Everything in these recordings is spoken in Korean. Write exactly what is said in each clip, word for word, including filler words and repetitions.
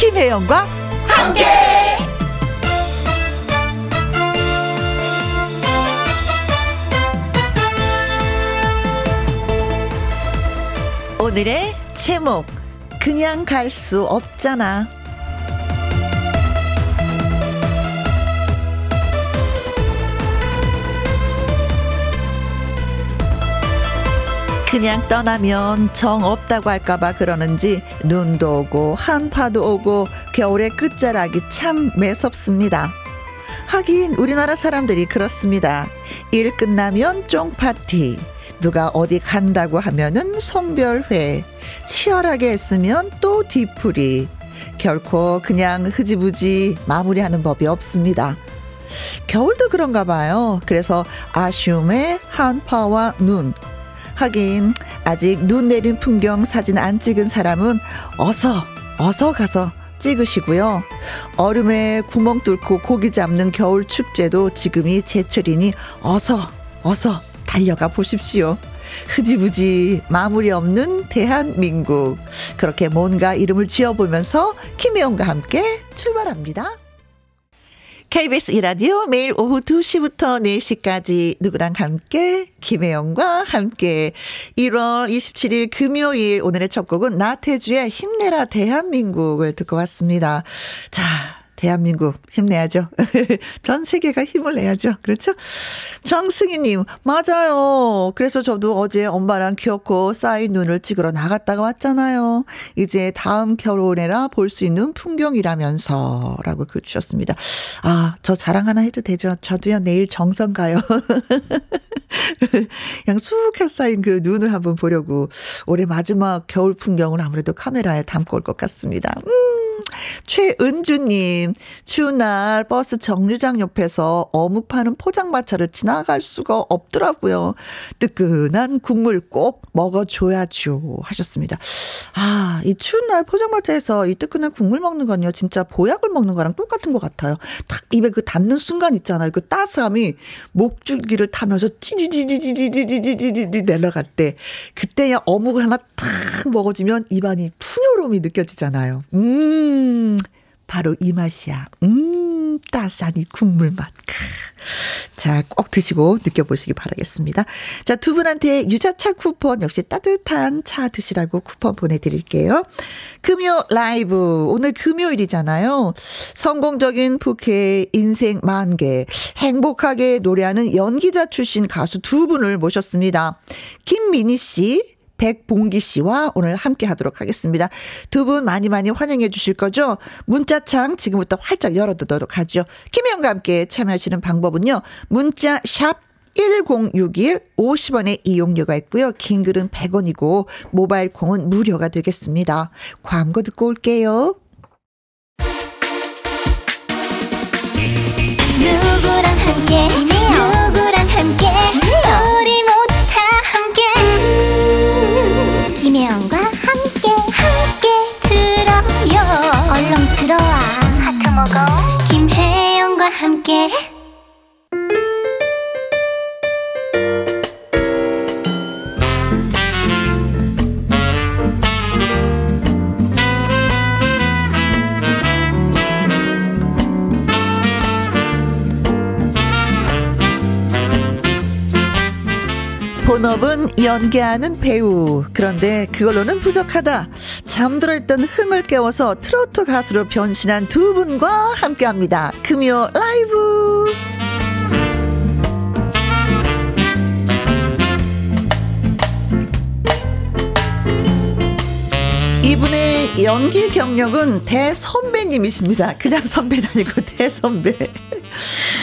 김혜영과 함께. 오늘의 제목, 그냥 갈 수 없잖아. 그냥 떠나면 정 없다고 할까봐 그러는지 눈도 오고 한파도 오고 겨울의 끝자락이 참 매섭습니다. 하긴 우리나라 사람들이 그렇습니다. 일 끝나면 쫑파티, 누가 어디 간다고 하면은 송별회, 치열하게 했으면 또 뒤풀이. 결코 그냥 흐지부지 마무리하는 법이 없습니다. 겨울도 그런가 봐요. 그래서 아쉬움에 한파와 눈. 하긴 아직 눈 내린 풍경 사진 안 찍은 사람은 어서 어서 가서 찍으시고요. 얼음에 구멍 뚫고 고기 잡는 겨울 축제도 지금이 제철이니 어서 어서 달려가 보십시오. 흐지부지 마무리 없는 대한민국, 그렇게 뭔가 이름을 지어보면서 김혜영과 함께 출발합니다. 케이비에스 일 라디오 매일 오후 두 시부터 네 시까지 누구랑 함께, 김혜영과 함께. 일월 이십칠일 금요일, 오늘의 첫 곡은 나태주의 힘내라 대한민국을 듣고 왔습니다. 자, 대한민국 힘내야죠. 전 세계가 힘을 내야죠. 그렇죠? 정승희님, 맞아요. 그래서 저도 어제 엄마랑 귀엽고 쌓인 눈을 찍으러 나갔다가 왔잖아요. 이제 다음 겨울에라 볼 수 있는 풍경이라면서, 라고 글 주셨습니다. 아, 저 자랑 하나 해도 되죠? 저도요, 내일 정선 가요. 그냥 수북하게 쌓인 그 눈을 한번 보려고. 올해 마지막 겨울 풍경을 아무래도 카메라에 담고 올 것 같습니다. 음. 최은주님, 추운 날 버스 정류장 옆에서 어묵 파는 포장마차를 지나갈 수가 없더라고요. 뜨끈한 국물 꼭 먹어줘야죠, 하셨습니다. 아, 이 추운 날 포장마차에서 이 뜨끈한 국물 먹는 건요, 진짜 보약을 먹는 거랑 똑같은 것 같아요. 탁 입에 그 닿는 순간 있잖아요. 그 따스함이 목줄기를 타면서 찌지지지지지지지지지 내려갈 때, 그때야 어묵을 하나 탁 먹어주면 입안이 풍요로움이 느껴지잖아요. 음. 음, 바로 이 맛이야. 음, 따스한 이 국물 맛. 자, 꼭 드시고 느껴보시기 바라겠습니다. 자, 두 분한테 유자차 쿠폰, 역시 따뜻한 차 드시라고 쿠폰 보내드릴게요. 금요 라이브, 오늘 금요일이잖아요. 성공적인 부캐, 인생 만개, 행복하게 노래하는 연기자 출신 가수 두 분을 모셨습니다. 김민희 씨, 백봉기 씨와 오늘 함께 하도록 하겠습니다. 두 분 많이 많이 환영해 주실 거죠? 문자창 지금부터 활짝 열어두도록 하죠. 김혜영과 함께 참여하시는 방법은요. 문자 샵 일공육일, 오십 원의 이용료가 있고요. 긴 글은 백 원이고 모바일 콩은 무료가 되겠습니다. 광고 듣고 올게요. 누구랑 함께, 누구랑 함께, 우리 모두 다 함께, 김혜영과 함께 함께 들어요. 얼렁 들어와 하트 먹어. 김혜영과 함께. 본업은 연기하는 배우. 그런데 그걸로는 부족하다. 잠들어 있던 흥을 깨워서 트로트 가수로 변신한 두 분과 함께합니다. 금요 라이브. 이분의 연기 경력은 대선배님이십니다. 그냥 선배는 아니고 대선배.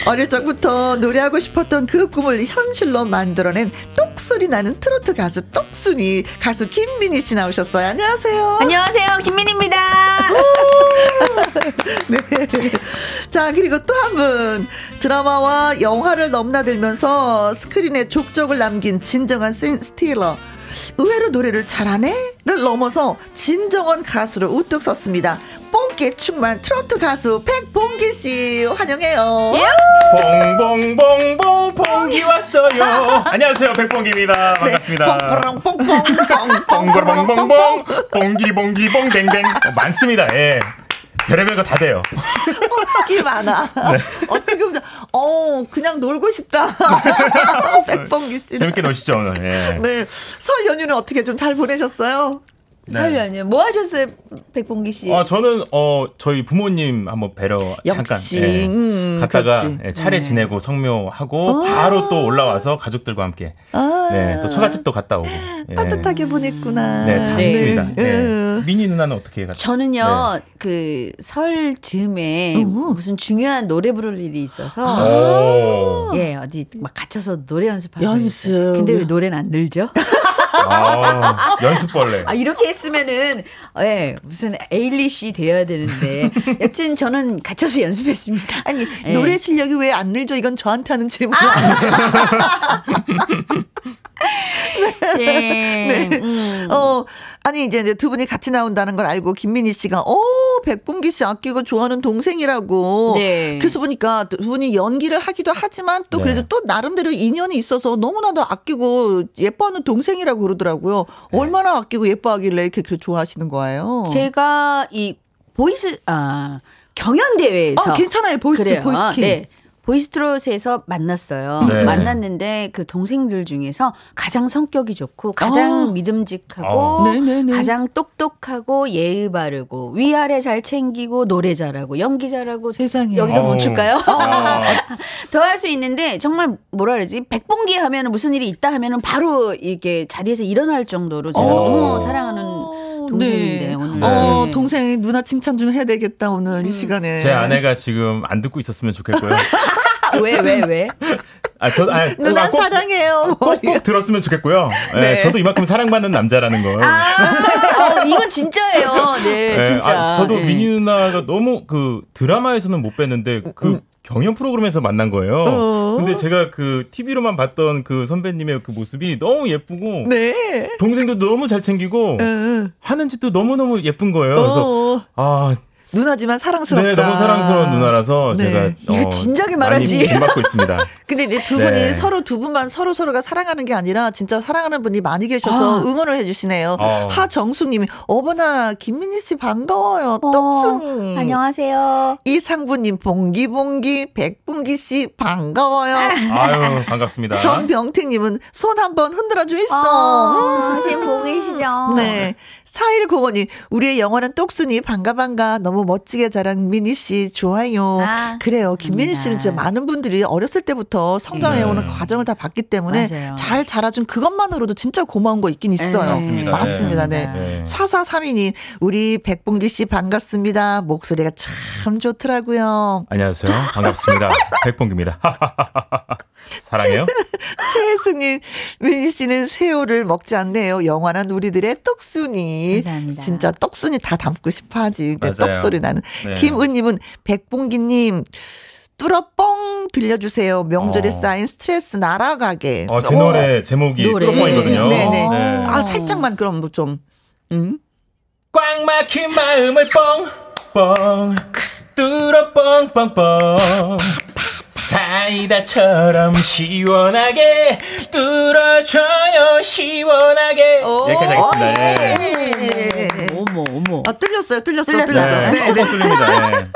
어릴 적부터 노래하고 싶었던 그 꿈을 현실로 만들어낸 똑소리 나는 트로트 가수 똑순이, 가수 김민희 씨 나오셨어요. 안녕하세요. 안녕하세요, 김민희입니다. 네. 자, 그리고 또 한 분, 드라마와 영화를 넘나들면서 스크린에 족적을 남긴 진정한 신 스틸러. 의외로 노래를 잘하네를 넘어서 진정한 가수로 우뚝 섰습니다. 뽕깨 충만 트로트 가수 백봉기 씨, 환영해요. 봉봉봉봉 봉기 왔어요. 안녕하세요, 백봉기입니다. 반갑습니다. 뽕뽕뽕뽕 뽕뽕뽕뽕뽕 봉기 봉기 봉 뱅뱅 많습니다. 예. 별의별 거 다 돼요. 끼 많아. 네. 어떻게 보면 어 그냥 놀고 싶다. 백봉기 씨. 재밌게 노시죠 오늘. 예. 네. 설 연휴는 어떻게 좀 잘 보내셨어요? 네. 설 연휴 뭐 하셨어요, 백봉기 씨? 아 저는 어 저희 부모님 한번 뵈러 역시. 잠깐 예, 음, 갔다가 예, 차례 네. 지내고 성묘하고 바로 또 올라와서 가족들과 함께 아~ 네, 또 처갓집도 갔다 오고 예. 따뜻하게 보냈구나. 네, 다 했습니다. 네. 네. 네. 미니 누나는 어떻게 갔어요? 저는요 네. 그 설 즈음에 무슨 중요한 노래 부를 일이 있어서 아~ 예 어디 막 갇혀서 노래 연습하고 연습. 있어요. 근데 왜 노래는 안 늘죠? 아, 연습벌레. 아, 이렇게 했으면은, 예, 무슨 에일리시 되어야 되는데. 여튼 저는 갇혀서 연습했습니다. 아니, 예. 노래 실력이 왜 안 늘죠? 이건 저한테 하는 질문이에요. 아! 네. 네. 음. 어, 아니, 이제, 이제 두 분이 같이 나온다는 걸 알고, 김민희 씨가, 어, 백봉기 씨 아끼고 좋아하는 동생이라고. 네. 그래서 보니까 두 분이 연기를 하기도 하지만 또 그래도 네. 또 나름대로 인연이 있어서 너무나도 아끼고 예뻐하는 동생이라고 그러더라고요. 네. 얼마나 아끼고 예뻐하길래 이렇게 좋아하시는 거예요? 제가 이 보이스, 아, 경연대회에서. 아, 괜찮아요. 보이스킹, 보이스킹. 네. 보이스트롯에서 만났어요. 네. 만났는데 그 동생들 중에서 가장 성격이 좋고 가장 아. 믿음직하고 아. 가장 똑똑하고 예의 바르고 위아래 잘 챙기고 노래 잘하고 연기 잘하고 세상에 여기서 멈출까요? 아. 더 할 수 있는데 정말 뭐라 그러지? 백봉기 하면 무슨 일이 있다 하면 바로 이렇게 자리에서 일어날 정도로 제가 아. 너무 사랑하는 동생인데 네. 오늘. 어, 네. 동생 누나 칭찬 좀 해야 되겠다 오늘 음. 이 시간에. 제 아내가 지금 안 듣고 있었으면 좋겠고요. 왜 왜 왜? 왜? 아, 저, 아, 누나 꼭, 사랑해요. 꼭, 꼭 들었으면 좋겠고요. 네. 네, 저도 이만큼 사랑받는 남자라는 걸. 아, 어, 이건 진짜예요. 네, 네 진짜. 아, 저도 네. 미니 누나가 너무 그 드라마에서는 못 뵀는데 그 음. 경연 프로그램에서 만난 거예요. 어. 근데 제가 그 티비로만 봤던 그 선배님의 그 모습이 너무 예쁘고 네. 동생도 너무 잘 챙기고 어. 하는 짓도 너무너무 예쁜 거예요. 그래서 아 누나지만 사랑스럽다. 네, 너무 사랑스러운 누나라서 네. 제가 이거 어, 진작에 말하지. 많이 받고 있습니다. 근데 이제 두 분이 네. 서로 두 분만 서로 서로가 사랑하는 게 아니라 진짜 사랑하는 분이 많이 계셔서 아. 응원을 해주시네요. 어. 하정숙님이 어머나 김민희 씨 반가워요. 어. 떡순이 안녕하세요. 이상부님 봉기봉기 백봉기 씨 반가워요. 아유 반갑습니다. 전병태님은 손 한번 흔들어 주 있어. 어. 음. 지금 보고 계시죠. 네. 사일공원이 우리의 영원한 떡순이 반가 반가 너무 멋지게 자란 민희 씨 좋아요. 아. 그래요. 김민희 씨는 진짜 많은 분들이 어렸을 때부터 성장해오는 네. 과정을 다 봤기 때문에 맞아요. 잘 자라준 그것만으로도 진짜 고마운 거 있긴 있어요. 에이. 맞습니다. 맞습니다. 네. 네. 사사삼이님 우리 백봉기 씨 반갑습니다. 목소리가 참 좋더라고요. 안녕하세요. 반갑습니다. 백봉기입니다. 사랑해요. 최승희 민희 씨는 새우를 먹지 않네요. 영원한 우리들의 떡순이. 감사합니다. 진짜 떡순이 다 담고 싶어하지. 네, 떡소리 나는. 네. 김은님은 백봉기님. 뚜러뻥 들려주세요. 명절에 어. 쌓인 스트레스 날아가게. 어, 제 노래 오. 제목이 뚜러뻥이거든요. 네네. 네. 아 살짝만 그럼 뭐 좀. 음? 꽉 막힌 마음을 뻥뻥 뚜러뻥 뻥뻥 사이다처럼 시원하게 뚫어줘요 시원하게. 여기까지 하겠습니다. 어머 어머. 아 뚫렸어요 뚫렸어요 뚫렸어요. 네 뚫립니다. 네.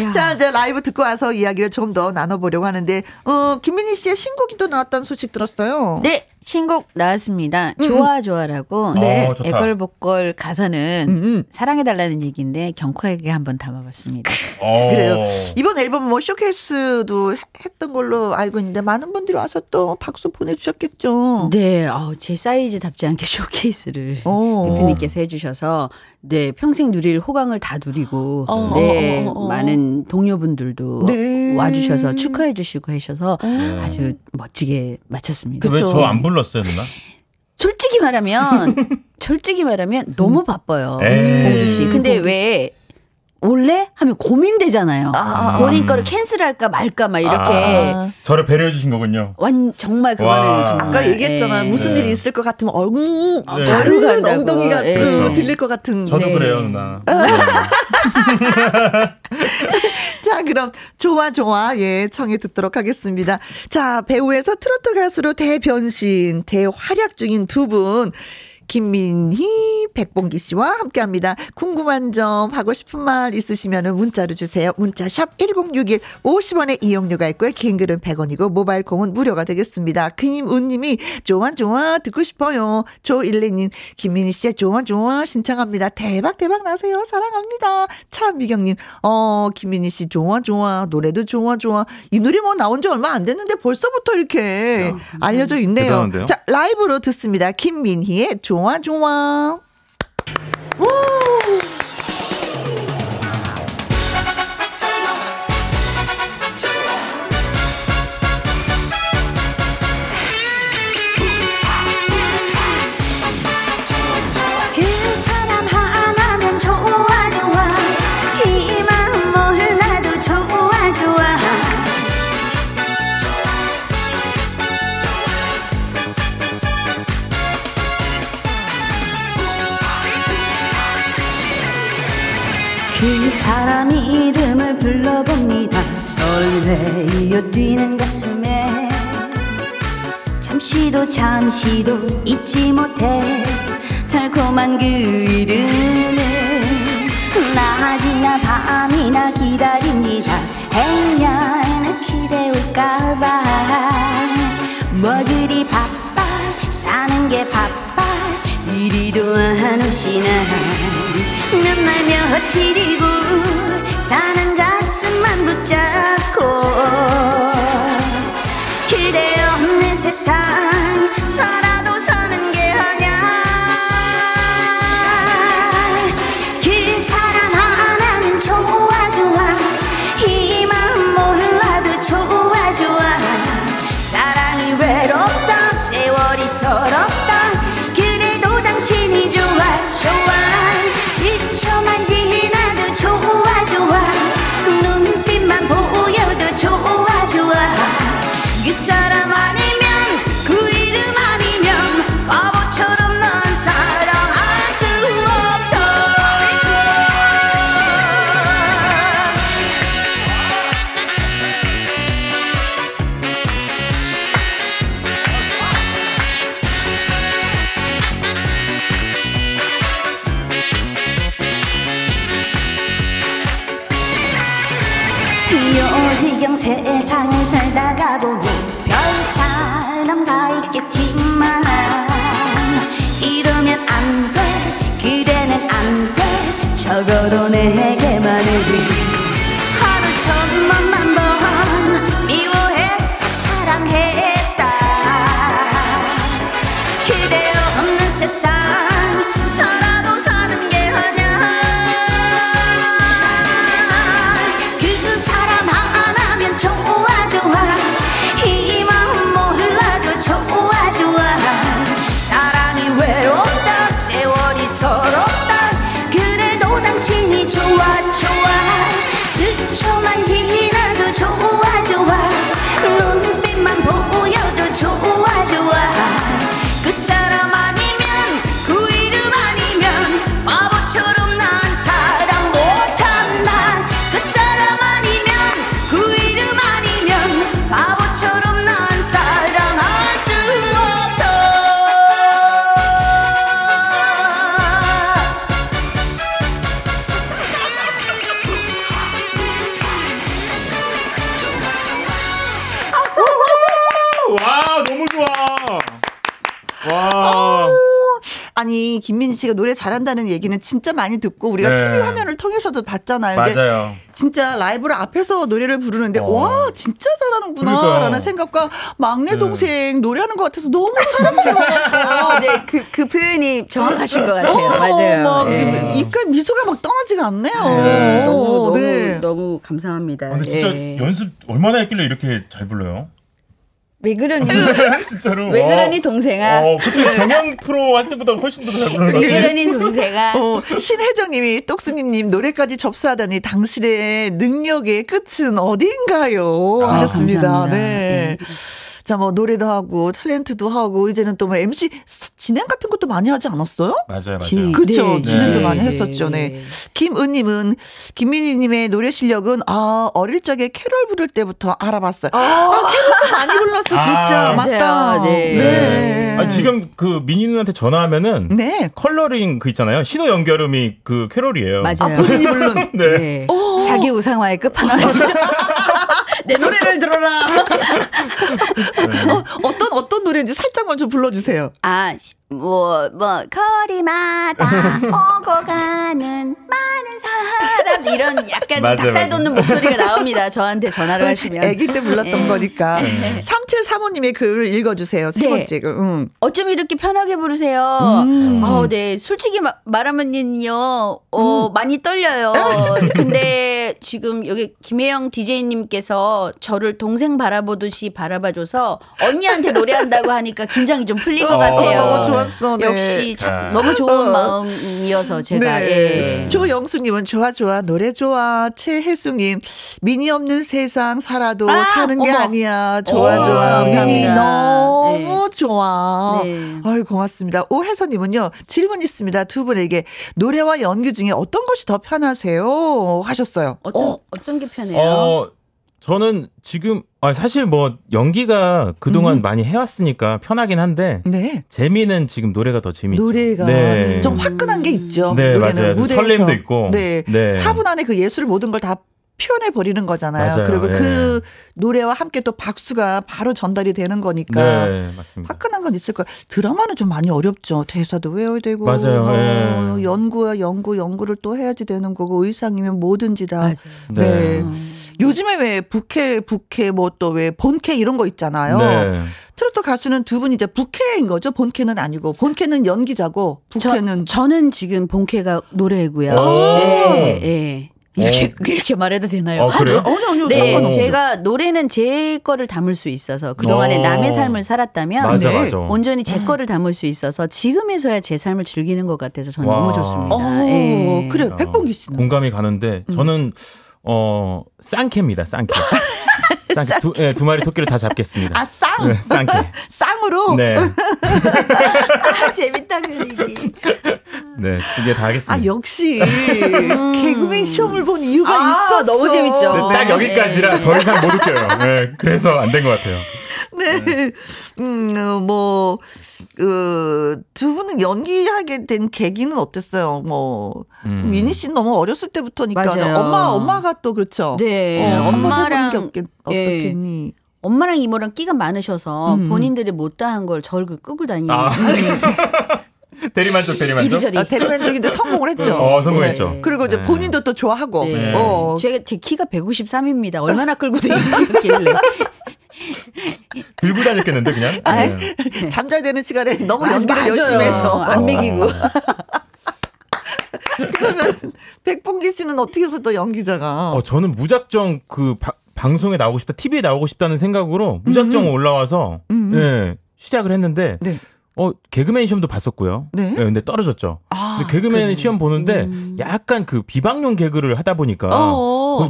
이야. 자, 이제 라이브 듣고 와서 이야기를 조금 더 나눠보려고 하는데, 어, 김민희 씨의 신곡이 또 나왔다는 소식 들었어요. 네, 신곡 나왔습니다. 음. 좋아, 좋아라고. 네. 어, 애걸복걸 가사는 음. 사랑해달라는 얘기인데, 경쾌하게 한번 담아봤습니다. 그래요. 이번 앨범 뭐 쇼케이스도 했던 걸로 알고 있는데, 많은 분들이 와서 또 박수 보내주셨겠죠. 네, 어, 제 사이즈답지 않게 쇼케이스를 오. 대표님께서 해주셔서, 네, 평생 누릴 호강을 다 누리고, 어. 네, 어. 많은 동료분들도 네. 와주셔서 축하해주시고 하셔서 네. 아주 멋지게 마쳤습니다. 왜 저 안 불렀어요 누나? 솔직히 말하면 솔직히 말하면 너무 바빠요. 봉기 씨. 근데 왜 올래? 하면 고민되잖아요. 아. 본인 거를 캔슬할까 말까 막 이렇게. 아. 저를 배려해 주신 거군요. 완 정말 그거는 와. 정말. 아까 얘기했잖아. 네. 무슨 네. 일이 있을 것 같으면 얼굴 네. 바로 간다고. 엉덩이가 네. 그렇죠. 들릴 것 같은. 저도 네. 그래요 누나. 자 그럼 좋아 좋아 예 청해 듣도록 하겠습니다. 자 배우에서 트로트 가수로 대변신 대활약 중인 두 분 김민희, 백봉기 씨와 함께합니다. 궁금한 점, 하고 싶은 말 있으시면 문자로 주세요. 문자 샵 일공육일 오십 원의 이용료가 있고요. 긴 글은 백 원이고 모바일 콩은 무료가 되겠습니다. 그님 은님이 좋아 좋아 듣고 싶어요. 조일래님 김민희 씨의 좋아 좋아 신청합니다. 대박 대박 나세요. 사랑합니다. 차미경님 어 김민희 씨 좋아 좋아 노래도 좋아 좋아 이 노래 뭐 나온 지 얼마 안 됐는데 벌써부터 이렇게 야, 알려져 있네요. 대단한데요? 자 라이브로 듣습니다. 김민희의 좋아 좋아. 우! 이 사람 이름을 불러봅니다. 설레이어 뛰는 가슴에 잠시도 잠시도 잊지 못해 달콤한 그 이름을 낮이나 밤이나 기다립니다. 행여나 기대올까봐 뭐 그리 바빠 사는 게 바빠 이리도 안 오시나 몇 날 며칠이고 다른 가슴만 붙잡고 그대 없는 세상 서라도 서는 게 아냐 그 사람 하나면 좋아 좋아 이 마음 몰라도 좋아 좋아 사랑이 외롭다 세월이 서럽다 그래도 당신이 좋아 좋아 시초만 지나도 좋아 좋아 눈빛만 보여도 좋아 좋아 그 사람 아니면 그 이름 아니면 바보처럼 난 사랑할 수 세상을 살다가 보니 별 사람 다 있겠지만 이러면 안 돼 그대는 안 돼 적어도 내게만은 하루 천만만 번 미워했다 사랑했다 그대 없는 세상 살아도 사는 게 아냐 서럽다 그래도 당신이 좋아 좋아 스쳐만 지나도 좋아 좋아 눈빛만 보여도 좋아 좋아 그 사람 아니면 그 이름 아니면 바보처럼 난 사랑 못한다 그 사람 아니면 그 이름 아니면 바보처럼 난 사랑할 수 없다 아니 김민희 씨가 노래 잘한다는 얘기는 진짜 많이 듣고 우리가 네. 티비 화면을 통해서도 봤잖아요. 맞아요. 진짜 라이브로 앞에서 노래를 부르는데 어. 와 진짜 잘하는구나 그러니까. 라는 생각과 막내 동생 네. 노래하는 것 같아서 너무 사랑스러웠어요. 네, 그, 그 표현이 정확하신 것 같아요. 어, 맞아요. 막 네. 입가에 미소가 막 떠나지가 않네요. 네. 너무, 너무, 네. 너무 감사합니다. 아, 근데 진짜 네. 연습 얼마나 했길래 이렇게 잘 불러요? 왜 그러니? 진짜로. 왜 그러니 동생아? 어, 그때 경연 프로 할 때보다 훨씬 더 잘 부르는 것 같아요. 왜 그러니 동생아? 어, 신혜정님이 똑순이님 노래까지 접수하다니 당신의 능력의 끝은 어딘가요? 아, 하셨습니다. 감사합니다. 네. 네. 자, 뭐 노래도 하고 탤런트도 하고 이제는 또 뭐 엠씨 진행 같은 것도 많이 하지 않았어요? 맞아요, 맞아요. 그렇죠. 네. 진행도 네. 많이 했었죠. 네. 네. 김은님은 김민희님의 노래 실력은 아 어릴 적에 캐롤 부를 때부터 알아봤어요. 아, 아 캐롤도 많이 불렀어 진짜. 아, 맞다. 네. 네. 아니, 지금 그 민희 누나한테 전화하면은 네. 컬러링 그 있잖아요. 신호 연결음이 그 캐롤이에요. 맞아요. 아, 본인이 물론 네. 네. 자기 우상화의 끝판왕이죠. 내 노래를 들어라. 어, 어떤 어떤 노래인지 살짝만 좀 불러주세요. 아, 뭐, 뭐 거리마다 오고 가는 많은 사람 이런 약간 맞아, 닭살 맞아. 돋는 목소리가 나옵니다. 저한테 전화를 하시면. 아기 때 불렀던 네. 거니까. 네. 삼칠삼오님의 글 읽어주세요. 세 네. 번째 글. 음. 어쩜 이렇게 편하게 부르세요. 음. 어, 네. 솔직히 마, 말하면요. 어, 음. 많이 떨려요. 근데 지금 여기 김혜영 디제이님께서 저를 동생 바라보듯이 바라봐줘서 언니한테 노래한다고 하니까 긴장이 좀 풀린 것 같아요. 어, 좋아. 네. 역시 참 너무 좋은 어. 마음이어서 제가 네. 예. 조영수님은 좋아 좋아 노래 좋아. 최혜숙님 미니 없는 세상 살아도 아, 사는 어머. 게 아니야. 좋아 오, 좋아 미니 너무 네. 좋아. 네. 아유 고맙습니다. 오혜선님은요 질문 있습니다. 두 분에게 노래와 연기 중에 어떤 것이 더 편하세요 하셨어요. 어떤 어. 어떤 게 편해요? 어. 저는 지금 아 사실 뭐 연기가 그동안 음. 많이 해왔으니까 편하긴 한데 네. 재미는 지금 노래가 더 재미있죠. 노래가 네. 좀 화끈한 게 있죠. 네, 맞아요. 무대에서. 설렘도 있고. 네. 네. 사 분 안에 그 예술 모든 걸 다 표현해버리는 거잖아요. 맞아요. 그리고 네. 그 노래와 함께 또 박수가 바로 전달이 되는 거니까 네, 맞습니다. 화끈한 건 있을 거예요. 드라마는 좀 많이 어렵죠. 대사도 외워야 되고 맞아요. 어, 네. 연구야 연구 연구를 또 해야지 되는 거고 의상이면 뭐든지 다. 맞아요. 네. 네. 요즘에 왜 부캐 부캐 뭐 또 왜 본캐 이런 거 있잖아요. 네. 트로트 가수는 두 분이 이제 부캐인 거죠? 본캐는 아니고 본캐는 연기자고 부캐는 저, 저는 지금 본캐가 노래고요. 네, 네. 이렇게 오. 이렇게 말해도 되나요? 아, 그래요? 아니요, 아니요. 네, 제가 노래는 제 거를 담을 수 있어서 그동안에 오. 남의 삶을 살았다면 맞아, 네. 맞아. 온전히 제 거를 담을 수 있어서 지금에서야 제 삶을 즐기는 것 같아서 저는 와. 너무 좋습니다. 네. 그래요. 백봉기 씨는 공감이 가는데 음. 저는 어 쌍캐입니다. 쌍캐. 쌍캐. 두, 네, 두 마리 토끼를 다 잡겠습니다. 아 쌍. 네, 쌍캐. 쌍으로. 네. 아, 재밌다 그 얘기. 네, 이제 다 하겠습니다. 아 역시 음. 개그맨 시험을 본 이유가 아, 있어. 너무 재밌죠. 네, 딱 여기까지라 네. 더 이상 못 웃겨요. 네, 그래서 안 된 것 같아요. 네, 네. 음, 뭐 그 두 분은 연기하게 된 계기는 어땠어요? 뭐 음. 민희 씨는 너무 어렸을 때부터니까 맞아요. 엄마 엄마가 또 그렇죠. 네, 어, 엄마랑 게 없겠, 어떻겠니? 네. 엄마랑 이모랑 끼가 많으셔서 음. 본인들이 못다한 걸 절그 끄고 다니는. 아. 대리만족, 대리만족. 아, 대리만족인데 성공을 했죠. 어, 성공했죠. 네. 그리고 이제 본인도 네. 또 좋아하고. 네. 어. 제가 제 키가 백오십삼입니다. 얼마나 끌고 다니길래. 들고 다녔겠는데 그냥. 아, 네. 잠잘 되는 시간에 너무 아, 연기를 맞아요. 열심히 해서 안 먹이고. 그러면 백봉기 씨는 어떻게 해서 또 연기자가? 어, 저는 무작정 그 바, 방송에 나오고 싶다, 티비에 나오고 싶다는 생각으로 무작정 음흠. 올라와서 음흠. 예, 시작을 했는데. 네. 어 개그맨 시험도 봤었고요. 네. 네 근데 떨어졌죠. 아, 근데 개그맨 그래. 시험 보는데 음. 약간 그 비방용 개그를 하다 보니까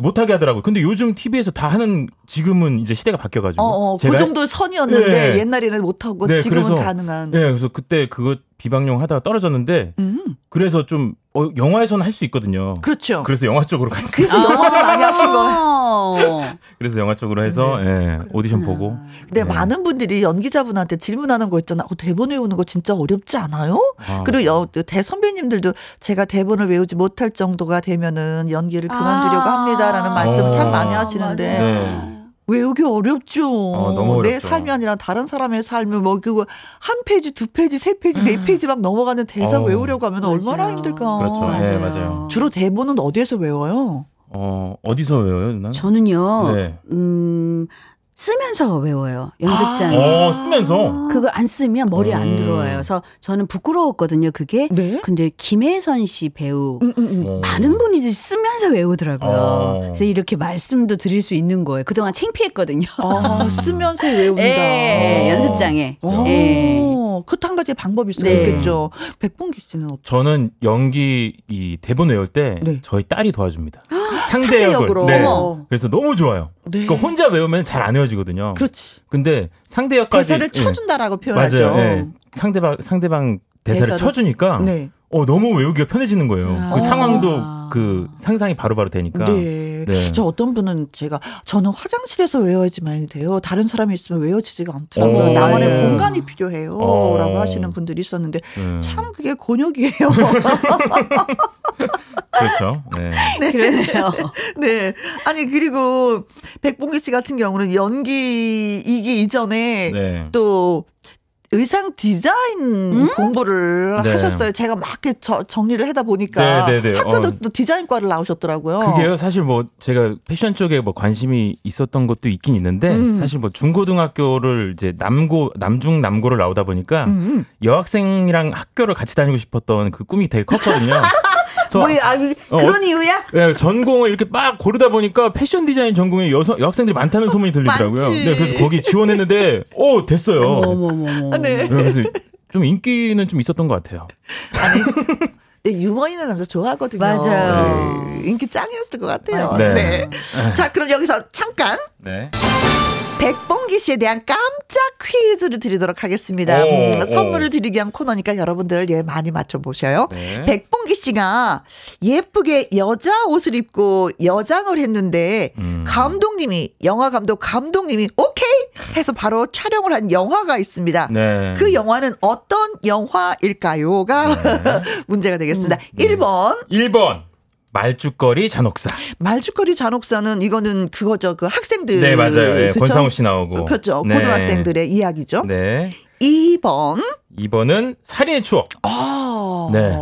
못하게 하더라고요. 근데 요즘 티비에서 다 하는 지금은 이제 시대가 바뀌어가지고 어어, 제가 그 정도 선이었는데 네. 옛날에는 못하고 네, 지금은 그래서, 가능한. 네, 그래서 그때 그거 비방용 하다가 떨어졌는데 음. 그래서 좀 어, 영화에서는 할 수 있거든요. 그렇죠. 그래서 영화 쪽으로 갔습니다. 그래서 영화를 많이 하신 거예요. 그래서 영화 쪽으로 해서 네. 예, 오디션 보고. 근데 예. 많은 분들이 연기자분한테 질문하는 거 있잖아. 어, 대본 외우는 거 진짜 어렵지 않아요? 아, 그리고 여, 대선배님들도 제가 대본을 외우지 못할 정도가 되면은 연기를 그만두려고 아, 합니다라는 말씀을 어, 참 많이 하시는데 네. 외우기 어렵죠. 어, 너무 어렵죠. 내 삶이 아니라 다른 사람의 삶을 뭐 그거 한 페이지, 두 페이지, 세 페이지, 네 페이지 막 넘어가는 대사 어, 외우려고 하면 맞아요. 얼마나 힘들까. 그렇죠. 맞아요. 네, 맞아요. 주로 대본은 어디에서 외워요? 어, 어디서 외워요, 누나? 저는요. 네. 음, 쓰면서 외워요. 연습장에. 아, 어, 쓰면서. 그걸 안 쓰면 머리 음. 안 들어와요. 그래서 저는 부끄러웠거든요, 그게. 네? 근데 김혜선 씨 배우 음, 음, 음. 많은 분이 쓰면서 외우더라고요. 어. 그래서 이렇게 말씀도 드릴 수 있는 거예요. 그동안 창피했거든요. 아, 쓰면서 외운다. 예, 예, 연습장에. 어. 예. 그것도 한 가지 방법일 수가 네. 있겠죠. 백봉기 씨는 어때요? 저는 연기 이 대본 외울 때 네. 저희 딸이 도와줍니다. 상대 역으로. 네. 그래서 너무 좋아요. 네. 그러니까 혼자 외우면 잘 안 외워지거든요. 그렇지. 근데 상대 역까지 대사를 쳐준다라고 네. 표현하죠. 맞아요. 네. 상대방 상대방 대사를, 대사를 쳐주니까 네. 어, 너무 외우기가 편해지는 거예요. 아. 그 상황도 그 상상이 바로바로 되니까. 네. 네. 저 어떤 분은 제가 저는 화장실에서 외워야지만 돼요. 다른 사람이 있으면 외워지지가 않더라고요. 오. 나만의 네. 공간이 필요해요. 오. 라고 하시는 분들이 있었는데 네. 참 그게 곤욕이에요. 그렇죠. 네. 네. 그러네요. 네. 아니 그리고 백봉기 씨 같은 경우는 연기이기 이전에 네. 또 의상 디자인 음? 공부를 네. 하셨어요. 제가 막 이렇게 저, 정리를 하다 보니까 네, 네, 네. 학교도 어. 또 디자인과를 나오셨더라고요. 그게요. 사실 뭐 제가 패션 쪽에 뭐 관심이 있었던 것도 있긴 있는데 음. 사실 뭐 중고등학교를 이제 남고 남중 남고를 나오다 보니까 음. 여학생이랑 학교를 같이 다니고 싶었던 그 꿈이 되게 컸거든요. 뭐, 아, 그런 어, 이유야? 네, 전공을 이렇게 막 고르다 보니까 패션 디자인 전공에 여성, 여학생들이 많다는 소문이 들리더라고요. 많지. 네, 그래서 거기 지원했는데, 오, 됐어요. 어머머머. 네. 그래서 좀 인기는 좀 있었던 것 같아요. 아니, 유머 있는 남자 좋아하거든요. 맞아요. 네. 인기 짱이었을 것 같아요. 네. 네. 자, 그럼 여기서 잠깐. 네. 백봉기 씨에 대한 깜짝 퀴즈를 드리도록 하겠습니다. 오, 음, 선물을 오. 드리기 위한 코너니까 여러분들 예 많이 맞춰보셔요. 네. 백봉기 씨가 예쁘게 여자 옷을 입고 여장을 했는데 음. 감독님이 영화 감독 감독님이 오케이 해서 바로 촬영을 한 영화가 있습니다. 네. 그 영화는 어떤 영화일까요가 네. 문제가 되겠습니다. 음. 일 번. 일 번. 말죽거리 잔혹사. 말죽거리 잔혹사는 이거는 그거죠. 그 학생들. 네, 맞아요. 네, 권상우 씨 나오고. 그렇죠. 네. 고등학생들의 이야기죠. 네. 이 번. 이 번은 살인의 추억. 아. 네.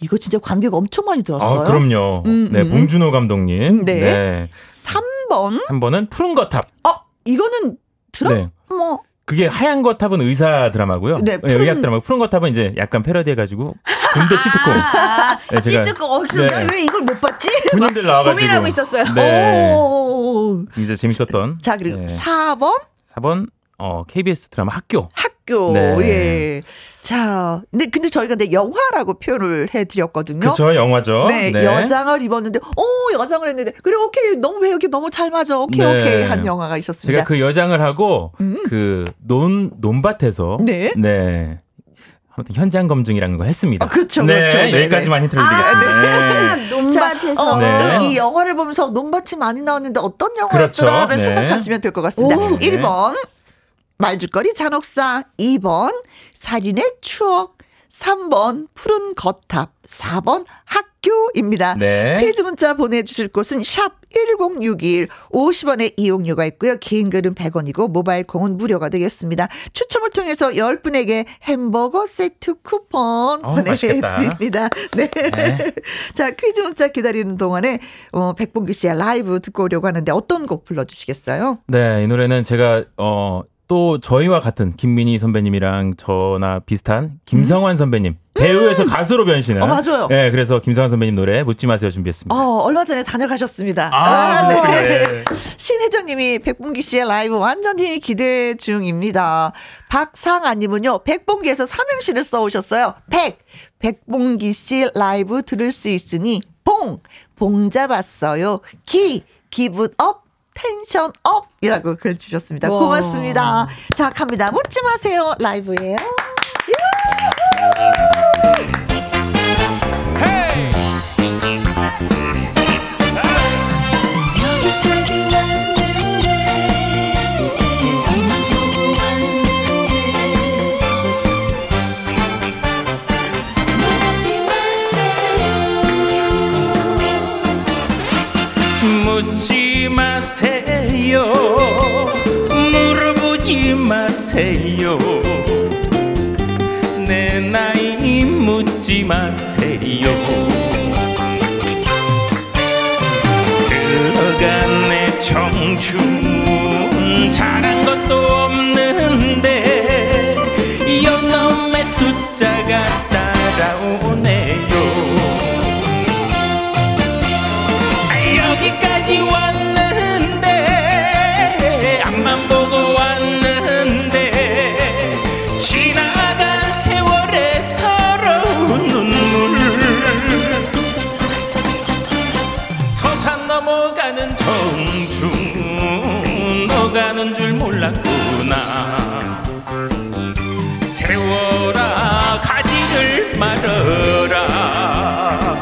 이거 진짜 관객 엄청 많이 들었어요. 아, 그럼요. 음, 네, 음. 봉준호 감독님. 네. 네. 삼 번. 삼 번은 푸른 거탑. 어, 이거는 드라마. 네. 뭐. 그게 하얀 거탑은 의사 드라마고요. 네, 푸른... 의학 드라마. 푸른 거탑은 이제 약간 패러디해가지고 군대 시트콤. 아, 네, 시트콤. 어, 네. 왜 이걸 못 봤지? 군인들 나와가지고 고민하고 있었어요. 네. 오. 이제 재밌었던. 자 그리고 네. 사 번. 사 번 어, 케이비에스 드라마 학교. 학교. 네. 예. 자, 근데 근데 저희가 근데 영화라고 표현을 해드렸거든요. 그렇죠, 영화죠. 네, 네. 여장을 입었는데, 오, 여장을 했는데, 그래 오케이, 너무 배우기 너무 잘 맞아, 오케이 네. 오케이 한 영화가 있었습니다. 제가 그 여장을 하고 음. 그 논 논밭에서 네, 네, 아무튼 현장 검증이라는 거 했습니다. 아, 그렇죠, 네, 그렇죠. 네, 여기까지만 힌트를 드리겠습니다. 아, 네. 네. 논밭에서 어, 네. 이 영화를 보면서 논밭이 많이 나왔는데 어떤 영화였더라를 그렇죠. 네. 생각하시면 될 것 같습니다. 오. 일 번. 말죽거리 잔혹사, 이 번 살인의 추억, 삼 번 푸른 거탑, 사 번 학교입니다. 네. 퀴즈 문자 보내주실 곳은 샵 일공육이일 오십 원의 이용료가 있고요. 긴 글은 백 원이고 모바일 콩은 무료가 되겠습니다. 추첨을 통해서 십 분에게 햄버거 세트 쿠폰 어, 보내드립니다. 네. 네. 자, 퀴즈 문자 기다리는 동안에 어, 백봉기 씨의 라이브 듣고 오려고 하는데 어떤 곡 불러주시겠어요? 네. 이 노래는 제가... 어. 또 저희와 같은 김민희 선배님이랑 저나 비슷한 김성환 선배님. 배우에서 음. 가수로 변신을. 어, 맞아요. 네, 그래서 김성환 선배님 노래 묻지 마세요 준비했습니다. 어, 얼마 전에 다녀가셨습니다. 아, 아 네. 그래. 신혜정님이 백봉기 씨의 라이브 완전히 기대 중입니다. 박상아님은요. 백봉기에서 삼행시를 써오셨어요. 백. 백봉기 씨 라이브 들을 수 있으니 봉. 봉 잡았어요. 기. 기분 업. 텐션 업이라고 글 주셨습니다. 고맙습니다. 자, 갑니다. 묻지 마세요. 라이브예요. 물어보지 마세요. 내 나이 묻지 마세요. 흘러간 내 청춘 잘한 것도 없는데 요놈의 숫자가 따라오네요. 여기까지 왔네. 서산 녹아는 청춘 녹아는 줄 몰랐구나. 세워라 가지를 말아라.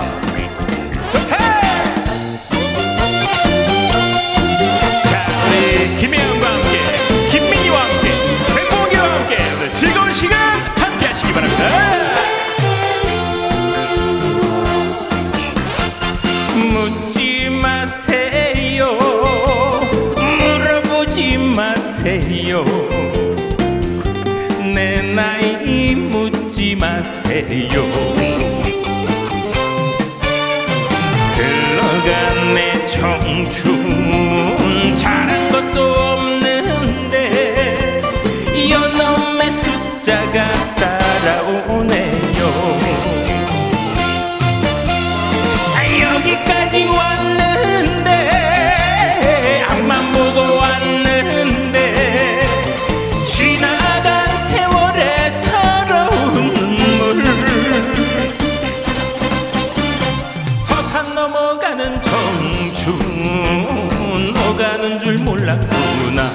좋다. 자, 우리 김혜영과 함께 김민희와 함께 백봉기와 함께 즐거운 시간 함께 하시기 바랍니다. 묻지 마세요 물어보지 마세요 내 나이 묻지 마세요. 흘러간 내 청춘 잘한 것도 없는데 연놈의 숫자가 따라오네요. 여기까지 왔는데 앞만 보고 왔는데 지나간 세월의 서러운 눈물. 서산 넘어가는 청춘 오가는 줄 몰랐구나.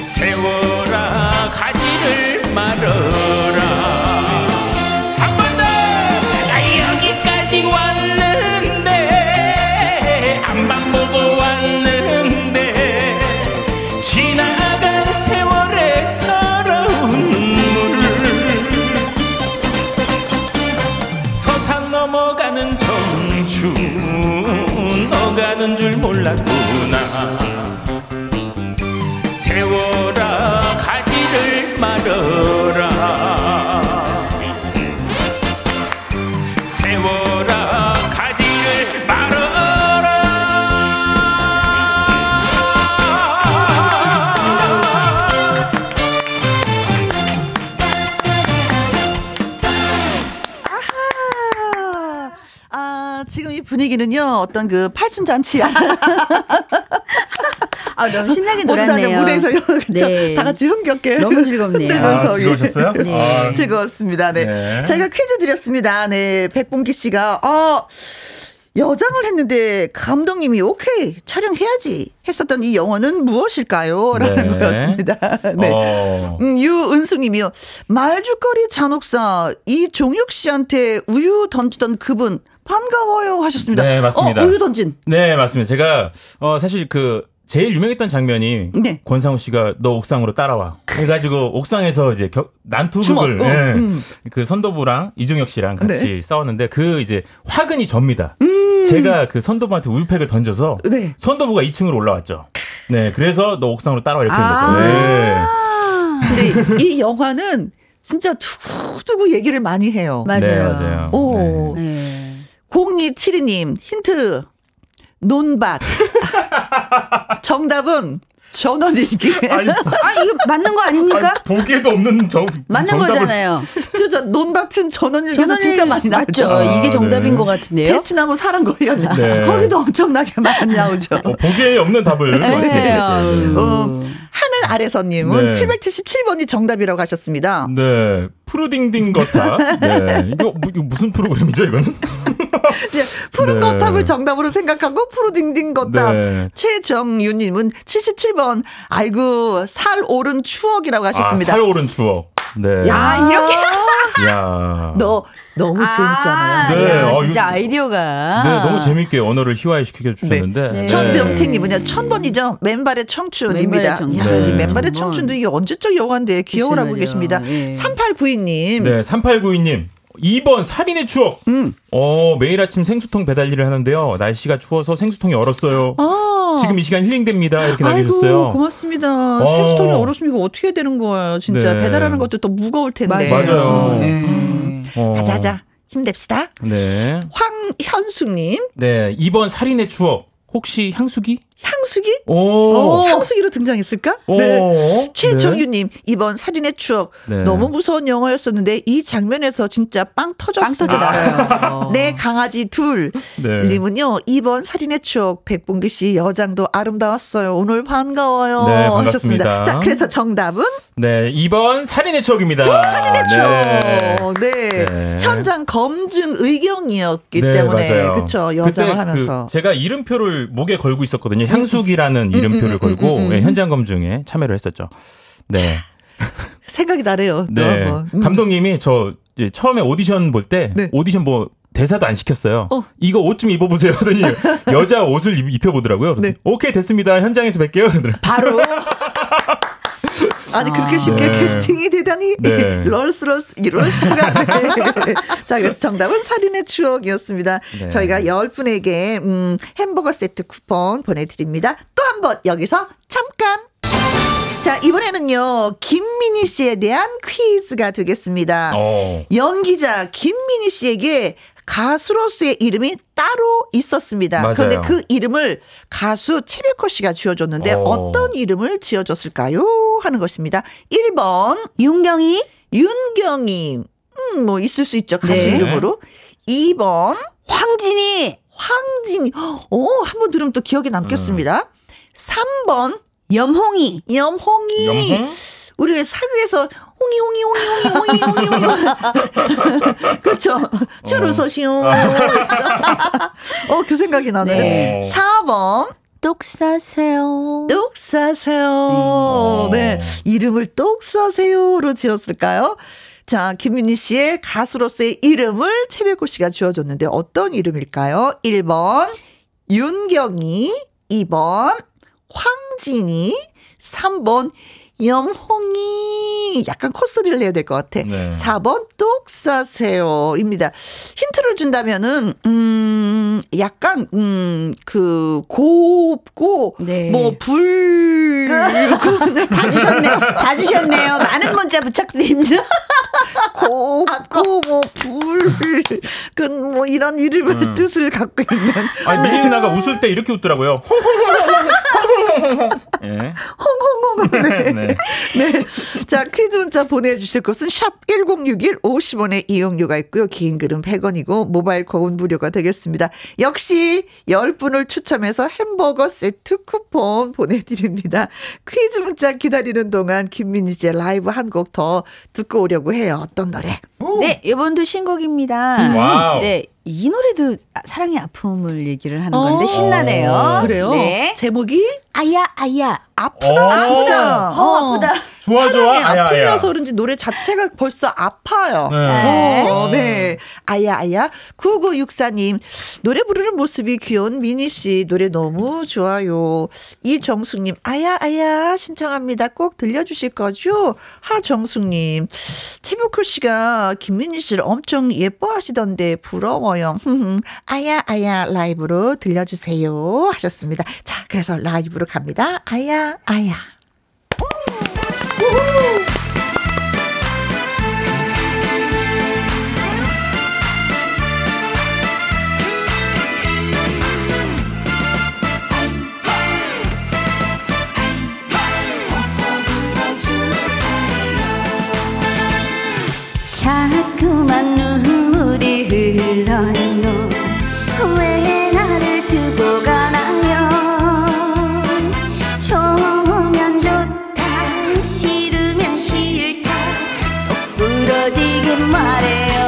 세워라 가지를 말어라. 왔는데 앞만 보고 왔는데 지나간 세월의 서러운 눈물. 서산 넘어가는 청춘 오가는 줄 몰랐구나. 세워라 가지를 말어라. 세워라 가지를 말아라. 아하. 아, 지금 이 분위기는요 어떤 그 팔순잔치 아, 너무 신나게 놀았네요. 무대에서 그렇죠? 네. 다 같이 흥겹게 너무 즐겁네요. 아, 즐거우셨어요? 네. 아, 즐거웠습니다. 네. 네. 저희가 퀴즈 드렸습니다. 네, 백봉기 씨가 어, 여장을 했는데 감독님이 오케이 촬영해야지 했었던 이 영화는 무엇일까요? 라는 네. 거였습니다. 네. 어. 음, 유은숙님이요. 말죽거리 잔혹사 이종육 씨한테 우유 던지던 그분 반가워요 하셨습니다. 네, 맞습니다. 어, 우유 던진. 네, 맞습니다. 제가 어, 사실 그 제일 유명했던 장면이 네. 권상우 씨가 너 옥상으로 따라와 해가지고 옥상에서 이제 겨, 난투극을 어, 네. 음. 그 선도부랑 이종혁 씨랑 같이 네. 싸웠는데 그 이제 화근이 접니다. 음. 제가 그 선도부한테 우유팩을 던져서 네. 선도부가 이 층으로 올라왔죠. 네, 그래서 너 옥상으로 따라와 이렇게 된 아~ 거죠. 네. 근데 이 영화는 진짜 두고두고 얘기를 많이 해요. 맞아요. 네, 맞아요. 오. 네. 공이칠이 님 힌트. 논밭. 정답은 전원일기. 아니, 아, 이거 맞는 거 아닙니까? 아니, 보기에도 없는 정, 맞는 정답을. 거잖아요. 저, 저 논밭은 전원일기에서 진짜 많이 나왔죠. 아, 이게 정답인 네. 것 같은데요. 대추나무 사랑거리였는데 네. 거기도 엄청나게 많이 나오죠. 어, 보기에 없는 답을 말씀해주셨어요. 어, 하늘 아래서님은 네. 칠백칠십칠 번이 정답이라고 하셨습니다. 네. 푸르딩딩 거탑. 네. 이거, 이거 무슨 프로그램이죠 이거는? 푸른 네. 거탑을 정답으로 생각하고 푸르딩딩 거탑. 네. 최정윤님은 칠십칠 번 아이고 살 오른 추억이라고 하셨습니다. 아, 살 오른 추억. 네. 야 이렇게. 야. 너 너무 아, 재밌잖아요. 네. 야, 진짜 아이디어가. 네, 너무 재밌게 언어를 희화시켜 주셨는데. 네. 네. 전병태님은요 천 번이죠 맨발의 청춘입니다. 청춘. 야, 네. 맨발의 청춘도 이게 언제적 영화인데 기억을 하고 계십니다. 네. 삼팔구이 님. 네, 삼팔구이 님. 이 번 살인의 추억. 음. 어, 매일 아침 생수통 배달 일을 하는데요. 날씨가 추워서 생수통이 얼었어요. 아. 지금 이 시간 힐링됩니다. 이렇게 남겨주셨어요. 고맙습니다. 어. 생수통이 얼었으면 이거 어떻게 해야 되는 거예요. 진짜 네. 배달하는 것도 또 무거울 텐데. 맞아요. 네. 음. 어. 하자 하자. 힘냅시다. 네. 황현숙님. 네. 이 번 살인의 추억. 혹시 향수기? 향수기? 오. 향수기로 등장했을까? 오. 네. 최정유님, 네. 이번 살인의 추억. 네. 너무 무서운 영화였었는데, 이 장면에서 진짜 빵 터졌어요. 빵 터졌어요. 내 네, 강아지 둘. 네. 님은요, 이번 살인의 추억. 백봉기 씨 여장도 아름다웠어요. 오늘 반가워요. 네, 반갑습니다. 자, 그래서 정답은? 네, 이번 살인의 추억입니다. 살인의 추억. 네. 네. 네. 현장 검증 의경이었기 네, 때문에. 그쵸, 여장을 하면서. 그 제가 이름표를 목에 걸고 있었거든요. 향수기라는 음, 이름표를 음, 걸고 음, 음, 음. 현장 검증에 참여를 했었죠. 네. 생각이 나래요. 네. 뭐. 음. 감독님이 저 처음에 오디션 볼 때 네. 오디션 뭐 대사도 안 시켰어요. 어. 이거 옷 좀 입어보세요 하더니 여자 옷을 입혀보더라고요. 네. 오케이 됐습니다. 현장에서 뵐게요. 바로. 아니, 그렇게 쉽게 아, 네. 캐스팅이 되다니. 네. 럴스, 럴스, 럴스가. 네. 자, 그래서 정답은 살인의 추억이었습니다. 네. 저희가 열 분에게, 음, 햄버거 세트 쿠폰 보내드립니다. 또 한 번, 여기서 잠깐. 자, 이번에는요, 김민희 씨에 대한 퀴즈가 되겠습니다. 오. 연기자 김민희 씨에게 가수로서의 이름이 따로 있었습니다. 맞아요. 그런데 그 이름을 가수 최백호 씨가 지어줬는데 오. 어떤 이름을 지어줬을까요? 하는 것입니다. 일 번 윤경이. 윤경이 음, 뭐 있을 수 있죠. 가수 네. 이름으로. 이 번 황진이. 황진이 어, 한 번 들으면 또 기억에 남겠습니다. 음. 삼 번 염홍이. 염홍이 염홍? 우리 사극에서 홍이 홍이 홍이 홍이 홍이 홍이 그렇죠. 추루서시옹. 어, 그 생각이 나는데. 네. 사 번 똑사세요. 똑사세요. 음. 네, 이름을 똑사세요로 지었을까요? 자, 김민희 씨의 가수로서의 이름을 최백호 씨가 지어줬는데 어떤 이름일까요? 일 번 윤경이, 이 번 황진이, 삼 번 염홍이. 약간 콧소리를 내야 될 것 같아. 네. 사 번 똑사세요입니다. 힌트를 준다면은 음 약간 음 그 곱고 네. 뭐 불 다 주셨네요. 다 주셨네요. 많은 문자 부탁드립니다. 곱고 뭐 불 그 뭐 이런 이름의 음. 뜻을 갖고 있는. 아니, 민희 누나가 웃을 때 이렇게 웃더라고요. 네. 홍홍홍. 네. 네. 네. 자, 퀴즈 문자 보내주실 곳은 샵 천육십일 오십 원의 이용료가 있고요. 긴 글은 백 원이고 모바일 콩은 무료가 되겠습니다. 역시 열 분을 추첨해서 햄버거 세트 쿠폰 보내드립니다. 퀴즈 문자 기다리는 동안 김민희 씨의 라이브 한 곡 더 듣고 오려고 해요. 어떤 노래? 오. 네, 이번도 신곡입니다. 음. 와우. 네. 이 노래도 사랑의 아픔을 얘기를 하는 건데 신나네요. 그래요? 네. 제목이 아야 아야. 아프다. 아프다. 어, 아프다. 좋아 좋아. 아야 아프면서 그런지 노래 자체가 벌써 아파요. 네. 오, 네. 아야 아야. 구구육사 님. 노래 부르는 모습이 귀여운 미니 씨 노래 너무 좋아요. 이정숙 님. 아야 아야 신청합니다. 꼭 들려 주실 거죠? 하정숙 님. 최복호 씨가 김민희 씨를 엄청 예뻐하시던데 부러워. 아야 아야 라이브로 들려주세요 하셨습니다. 자, 그래서 라이브로 갑니다. 아야 아야. 자꾸만 눈물이 흘러요. 왜 나를 두고 가나요. 좋으면 좋다 싫으면 싫다 똑 부러지게 말해요.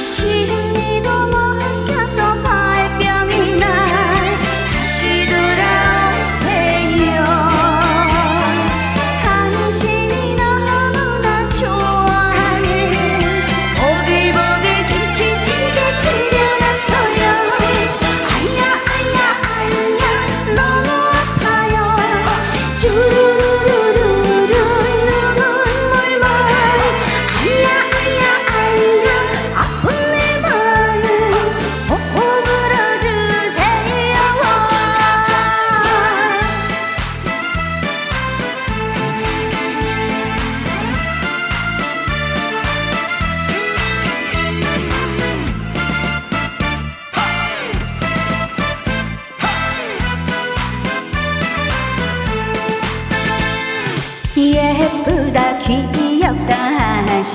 심리도 엉켜서 발병이 나 다시 돌아오세요. 당신이 너무나 좋아. 어디 보게 김치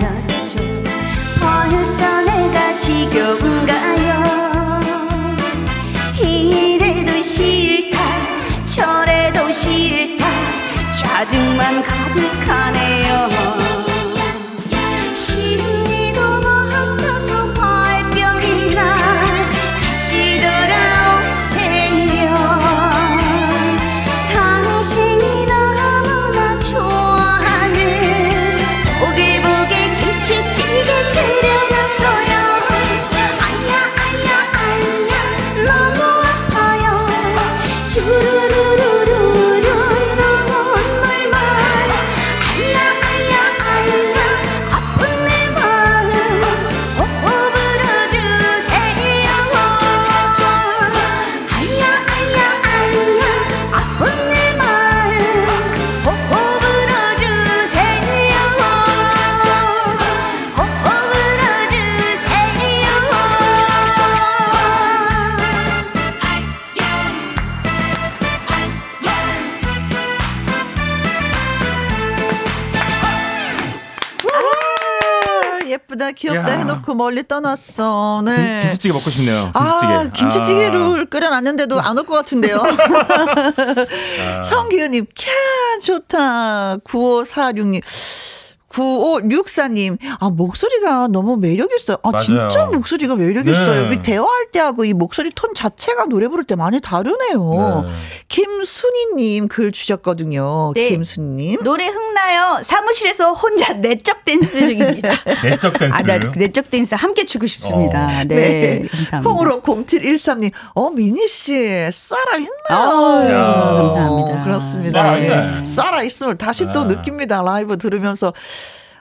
하셨죠. 벌써 내가 지겨운가요? 이래도 싫다 저래도 싫다 짜증만 가득하네요. 귀엽다 야. 해놓고 멀리 떠났어. 네. 김치찌개 먹고 싶네요. 김치찌개. 아, 김치찌개를 아. 끓여놨는데도 안 올 것 같은데요. 아. 성기훈님, 캬, 좋다. 구오사육님. 구오육사님, 아, 목소리가 너무 매력있어요. 아, 맞아요. 진짜 목소리가 매력있어요. 네. 대화할 때하고 이 목소리 톤 자체가 노래 부를 때 많이 다르네요. 네. 김순희님 글 주셨거든요. 네. 김순희님. 노래 흥나요. 사무실에서 혼자 내적 댄스 중입니다. 내적 댄스. 아, 나, 내적 댄스 함께 추고 싶습니다. 어. 네. 네. 감사합니다. 콩으로 공칠일삼님, 어, 미니씨, 살아있나요? 아, 감사합니다. 어, 그렇습니다. 네. 살아있음을 다시 네. 또 느낍니다. 라이브 들으면서.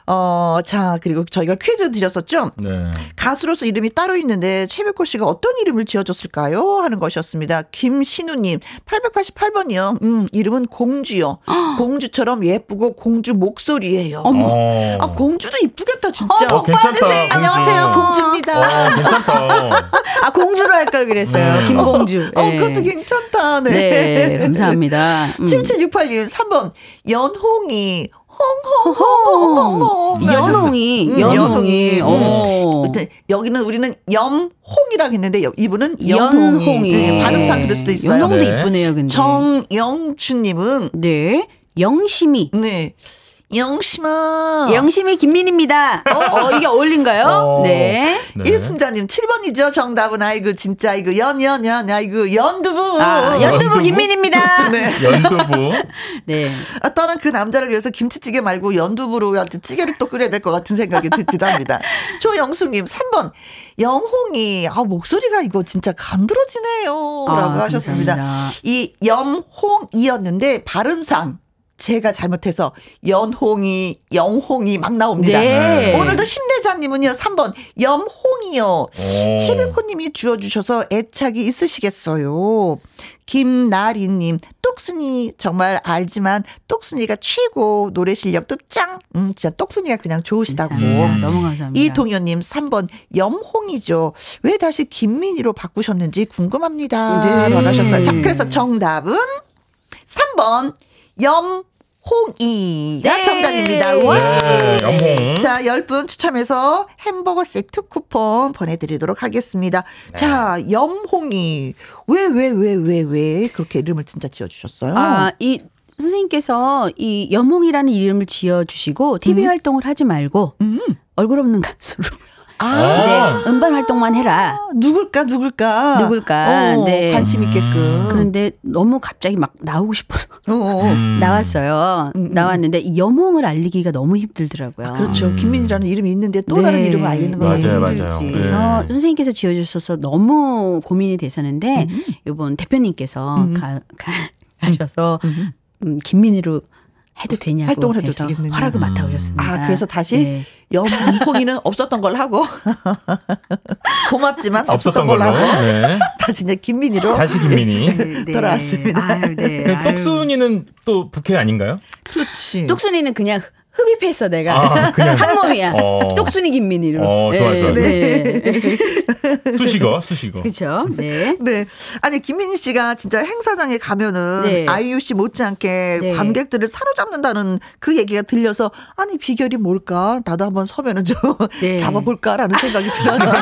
어, 자, 그리고 저희가 퀴즈 드렸었죠. 네. 가수로서 이름이 따로 있는데 최백호 씨가 어떤 이름을 지어줬을까요? 하는 것이었습니다. 김신우님 팔백팔십팔번이요. 음, 이름은 공주요. 공주처럼 예쁘고 공주 목소리예요. 어머, 아, 공주도 이쁘겠다 진짜. 어, 어, 괜찮다. 공주. 안녕하세요, 공주입니다. 어, 괜찮다. 아, 공주로 할까 그랬어요. 네. 김공주. 어, 네. 어, 그것도 괜찮다. 네, 네, 감사합니다. 음. 칠칠육팔님 삼 번 연홍이. 홍홍홍홍홍 연홍이 연홍이 아무튼 여기는 우리는 염홍이라고 했는데 이분은 연홍이, 연홍이. 네, 발음상 그럴 수도 있어요. 연홍도 이쁘네요. 네. 정영춘님은 네 영심이 네 영심아 영심이 김민입니다. 어, 어, 이게 어울린가요? 어. 네. 네. 이순자님 칠 번이죠. 정답은 아이고 진짜 아이고 연연연 아이고 연두부 아, 연두부, 연두부 김민입니다. 네. 연두부 네. 아, 떠난 그 남자를 위해서 김치찌개 말고 연두부로 찌개를 또 끓여야 될 것 같은 생각이 들기도 합니다. 조영수님 삼 번 영홍이 아 목소리가 이거 진짜 간드러지네요. 아, 라고 하셨습니다. 감사합니다. 이 염홍이였는데 발음상 제가 잘못해서 연홍이 영홍이 막 나옵니다. 네. 오늘도 힘내자님은요 삼 번 염홍이요. 최백호님이 주워주셔서 애착이 있으시겠어요. 김나리님 똑순이 정말 알지만 똑순이가 최고 노래 실력도 짱. 음, 진짜 똑순이가 그냥 좋으시다고. 음. 너무 감사합니다. 이동현님 삼 번 염홍이죠. 왜 다시 김민희로 바꾸셨는지 궁금합니다. 네. 하셨어요. 자, 그래서 정답은 삼 번 염 홍이가 네. 정답입니다. 와. 네, 자, 열 분 추첨해서 햄버거 세트 쿠폰 보내드리도록 하겠습니다. 네. 자, 염홍이 왜 왜 왜 왜 왜 그렇게 이름을 진짜 지어주셨어요? 아, 이 선생님께서 이 염홍이라는 이름을 지어주시고 티비 음. 활동을 하지 말고 음. 얼굴 없는 가수로. 아, 이제 음반 활동만 해라. 누굴까, 누굴까. 누굴까. 오, 네. 관심 있게끔. 그런데 너무 갑자기 막 나오고 싶어서. 음. 나왔어요. 음. 나왔는데 이 여몽을 알리기가 너무 힘들더라고요. 아, 그렇죠. 김민희라는 이름이 있는데 또 네. 다른 이름을 알리는 건 맞아요, 힘들지. 맞아요. 그래서 네. 선생님께서 지어주셔서 너무 고민이 되셨는데 음. 이번 대표님께서 음. 가, 가, 가셔서 음. 음, 김민희로 해도 되냐고 활동을 해도 되겠느냐 허락을 맡아오셨습니다. 아, 그래서 다시 네. 염홍이는 없었던 걸 하고 고맙지만 없었던, 없었던 걸로 하고 네. 다시 이제 김민희로 다시 김민희 네, 네. 돌아왔습니다. 아유, 네. 똑순이는 또 부캐 아닌가요? 그렇지. 똑순이는 그냥 흡입했어 내가. 아, 그냥. 한 몸이야. 어. 똑순이 김민희로. 어, 좋아요. 좋아, 네. 네. 수식어, 수식어. 그렇죠. 네. 네. 아니 김민희 씨가 진짜 행사장에 가면은 네. 아이유 씨 못지않게 네. 관객들을 사로잡는다는 그 얘기가 들려서 아니 비결이 뭘까? 나도 한번 서면은 좀 네. 잡아볼까라는 생각이 들어요.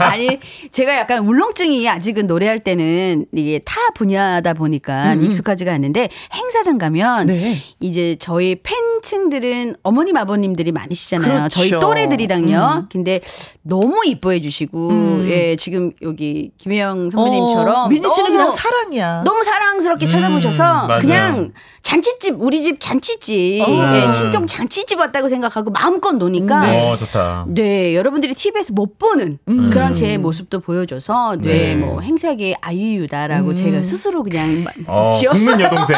아니 제가 약간 울렁증이 아직은 노래할 때는 이게 타 분야다 보니까 음. 익숙하지가 않는데 행사장 가면 네. 이제 저희 팬층들은 어머님 아버님들이 많으시잖아요. 그렇죠. 저희 또래들이랑요. 음. 근데 너무 이뻐해 주시고 음. 예, 지금 여기 김혜영 선배님처럼 어, 민희 씨는 그냥 사랑이야. 너무 사랑스럽게 음. 쳐다보셔서 맞아요. 그냥 잔치집 우리 집 잔치집 어. 예, 친정 잔치집 왔다고 생각하고 마음껏 노니까 네. 오, 좋다. 네, 여러분들이 티비에서 못 보는 음. 그런 제 모습도 보여줘서 네, 네. 뭐 행사계 아이유다라고 음. 제가 스스로 그냥 어, 지었어요. 국민 여동생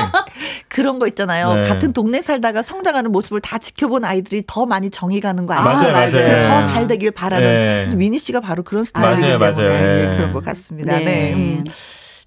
그런 거 있잖아요. 네. 같은 동네 살다가 성장하는 모습을 다 지켜본 아이들이 더 많이 정이 가는 거 아니에요? 아, 맞아요. 더 잘 되길 바라는 네. 민희 씨가 바로 그런 스타일이기 때문에 맞아요. 네, 그런 것 같습니다. 네. 네. 음.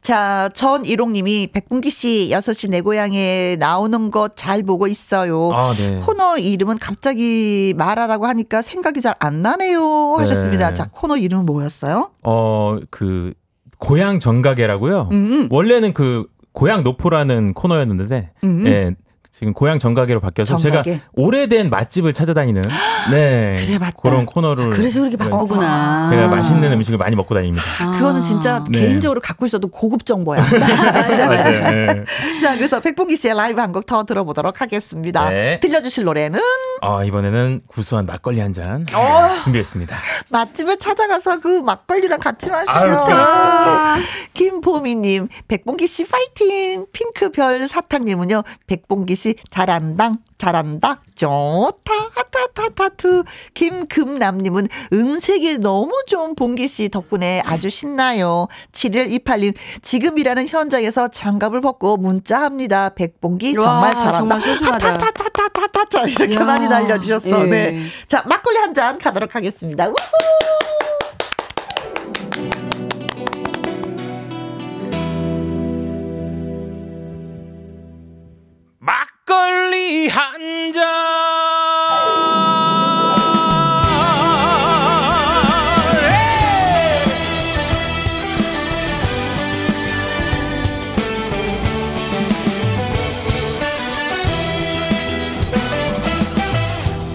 자, 전일홍님이 백봉기 씨 여섯 시 내 고향에 나오는 것 잘 보고 있어요. 아, 네. 코너 이름은 갑자기 말하라고 하니까 생각이 잘 안 나네요 하셨습니다. 네. 자, 코너 이름은 뭐였어요? 어, 그 고향 정가게라고요. 음음. 원래는 그 고향 노포라는 코너였는데 네. 지금 고향 정가게로 바뀌어서 정가게. 제가 오래된 맛집을 찾아다니는 네, 그래, 그런 코너를. 아, 그래서 그렇게 바꾸구나. 제가 맛있는 음식을 많이 먹고 다닙니다. 아. 그거는 진짜 네. 개인적으로 갖고 있어도 고급 정보야. 맞아요. 맞아요. 네. 자, 그래서 백봉기 씨의 라이브 한 곡 더 들어보도록 하겠습니다. 네. 들려주실 노래는? 어, 이번에는 구수한 막걸리 한 잔 어. 준비했습니다. 맛집을 찾아가서 그 막걸리랑 같이 마시면. 아. 김보미님, 백봉기 씨 파이팅. 핑크별 사탕님은요, 백봉기 씨 잘한다 잘한다 좋다 하타타타투. 김금남님은 음색이 너무 좋은 봉기씨 덕분에 아주 신나요. 칠일이팔님 지금이라는 현장에서 장갑을 벗고 문자합니다. 백봉기 정말 잘한다 하타타타타타타 이렇게 야. 많이 날려주셨어. 예. 네. 자, 막걸리 한 잔 가도록 하겠습니다. 우후. 막걸리 한 잔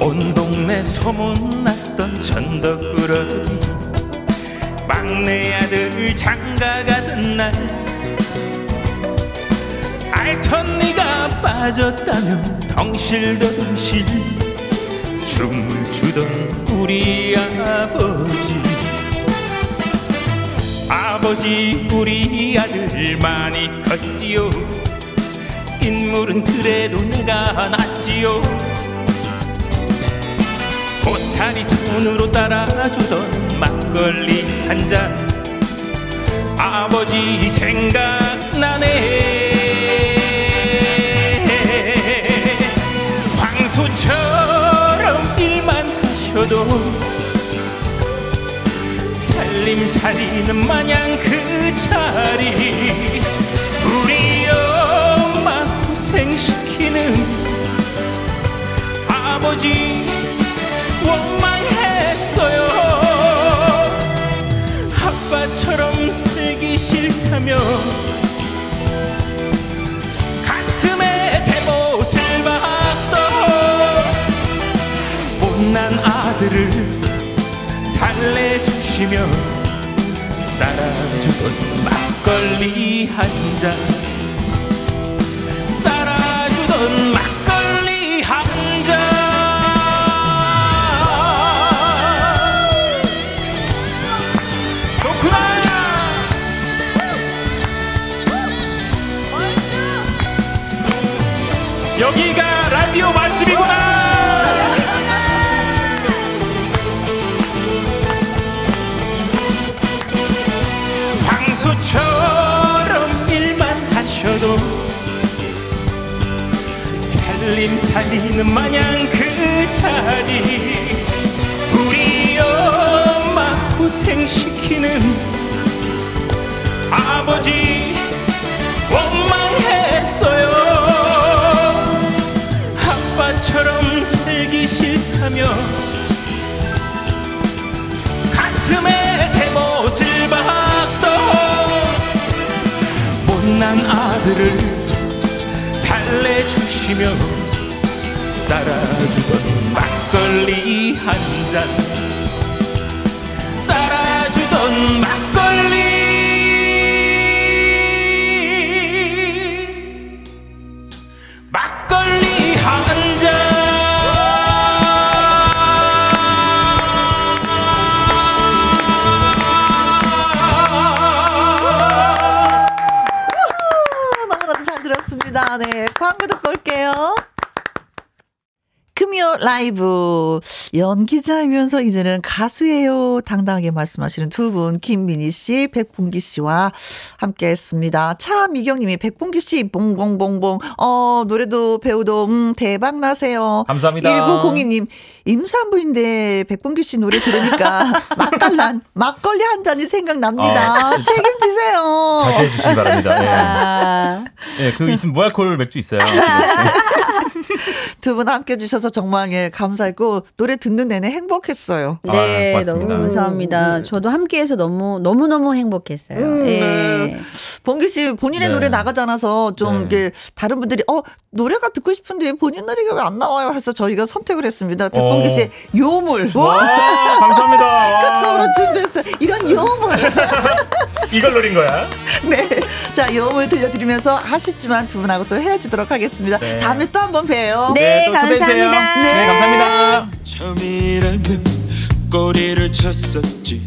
온 동네 소문났던 천덕꾸러기 막내 아들 장가가던 날 알천니가 빠졌다며 덩실덩실 춤을 추던 우리 아버지. 아버지 우리 아들 많이 컸지요. 인물은 그래도 내가 낫지요. 보살이 손으로 따라주던 막걸리 한 잔 아버지 생각나네. 소처럼 일만 하셔도 살림살이는 마냥 그 자리. 우리 엄마 고생시키는 아버지 원망했어요. 아빠처럼 살기 싫다며 가슴에 대못을 박던 난 아들을 달래주시며 따라주던 막걸리 한 잔 따라주던 막걸리 한 잔 좋구나. 여기가 라디오 맛집이구나. 처럼 일만 하셔도 살림살이는 마냥 그 자리. 우리 엄마 고생시키는 아버지 원망했어요. 아빠처럼 살 하며 가슴에 대못을 박던 못난 아들을 달래주시며 따라주던 막걸리 한 잔, 따라주던 막걸리. 네, 광고 듣고 올게요. 금요 라이브. 연기자이면서 이제는 가수예요. 당당하게 말씀하시는 두 분, 김민희 씨, 백봉기 씨와 함께 했습니다. 차미경 님이 백봉기 씨, 봉봉봉봉. 어, 노래도 배우도, 음, 대박 나세요. 감사합니다. 일구공이 님, 임산부인데 백봉기 씨 노래 들으니까 맛깔난 막걸리 한 잔이 생각납니다. 어, 책임지세요. 자제해 주시기 바랍니다. 예. 네. 네, 그 있으면 무알콜 맥주 있어요. 두 분 함께 해주셔서 정말 예, 감사했고, 노래 듣는 내내 행복했어요. 네, 아, 너무 감사합니다. 저도 함께해서 너무 너무 너무 행복했어요. 음, 네. 네. 봉기 씨 본인의 네. 노래 나가지 않아서 좀 이게 네. 다른 분들이 어 노래가 듣고 싶은데 본인 노래가 왜 안 나와요? 해서 저희가 선택을 했습니다. 백봉기 씨의 요물. 와, 감사합니다. 끝곡으로 준비했어요. 이런 요물. 이걸 노린 거야? 네. 자, 요물 들려드리면서 아쉽지만 두 분하고 또 헤어지도록 하겠습니다. 네. 다음에 또 한번 봬요. 네, 네 감사합니다. 네. 네, 감사합니다. 처음이라면 꼬리를 쳤었지.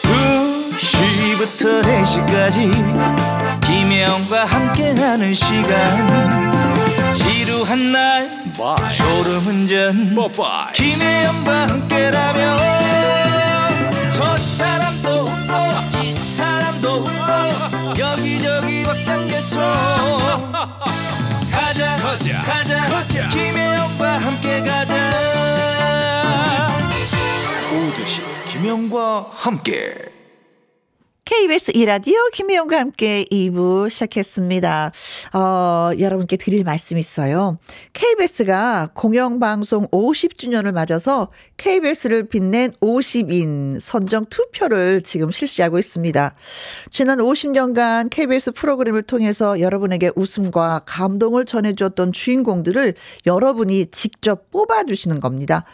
두 시부터 네 시까지 김혜영과 함께하는 시간. 지루한 날 Bye. 졸음운전 Bye. 김혜영과 함께라면 저 사람도 웃고 이 사람도 웃고 여기저기 벅장개소 가자, 가자 가자 가자 김혜영과 함께 가자. 오두시 김혜영과 함께 케이비에스 이 라디오 김혜영과 함께 이 부 시작했습니다. 어, 여러분께 드릴 말씀이 있어요. 케이비에스가 공영방송 오십 주년을 맞아서 케이비에스를 빛낸 오십 인 선정 투표를 지금 실시하고 있습니다. 지난 오십 년간 케이비에스 프로그램을 통해서 여러분에게 웃음과 감동을 전해주었던 주인공들을 여러분이 직접 뽑아주시는 겁니다.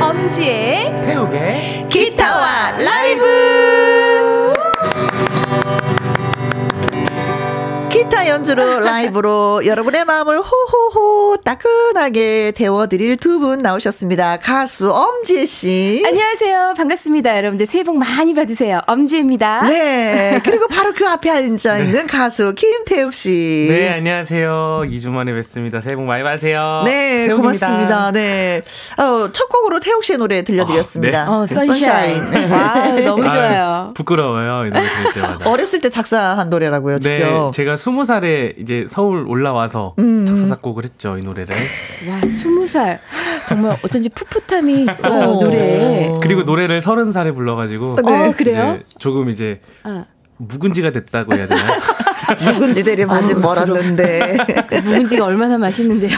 엄지의 태욱의 기타와 라이브. 기타 연주로 라이브로 여러분의 마음을 호호호 따끈하게 데워드릴 두 분 나오셨습니다. 가수 엄지혜 씨. 안녕하세요. 반갑습니다. 여러분들 새해 복 많이 받으세요. 엄지혜입니다. 네. 그리고 바로 그 앞에 앉아있는 네. 가수 김태욱 씨. 네. 안녕하세요. 이 주 만에 뵙습니다. 새해 복 많이 받으세요. 네. 태욱입니다. 고맙습니다. 네. 어, 첫 곡으로 태욱 씨의 노래 들려드렸습니다. 어, 네. 어, 선샤인. 선샤인. 와우, 너무 좋아요. 아, 부끄러워요. 이 노래 들을 때마다. 어렸을 때 작사한 노래라고요. 직접. 네. 제가 스무 살에 이제 서울 올라와서 음. 작사 작곡을 했죠, 이 노래를. 와, 스무 살 정말 어쩐지 풋풋함이 있어요 어. 노래에. 그리고 노래를 서른 살에 불러가지고. 네. 어, 그래요? 이제 조금 이제 아. 묵은지가 됐다고 해야 되나? 묵은지대를 아직 멀었는데. 묵은지가 얼마나 맛있는데요.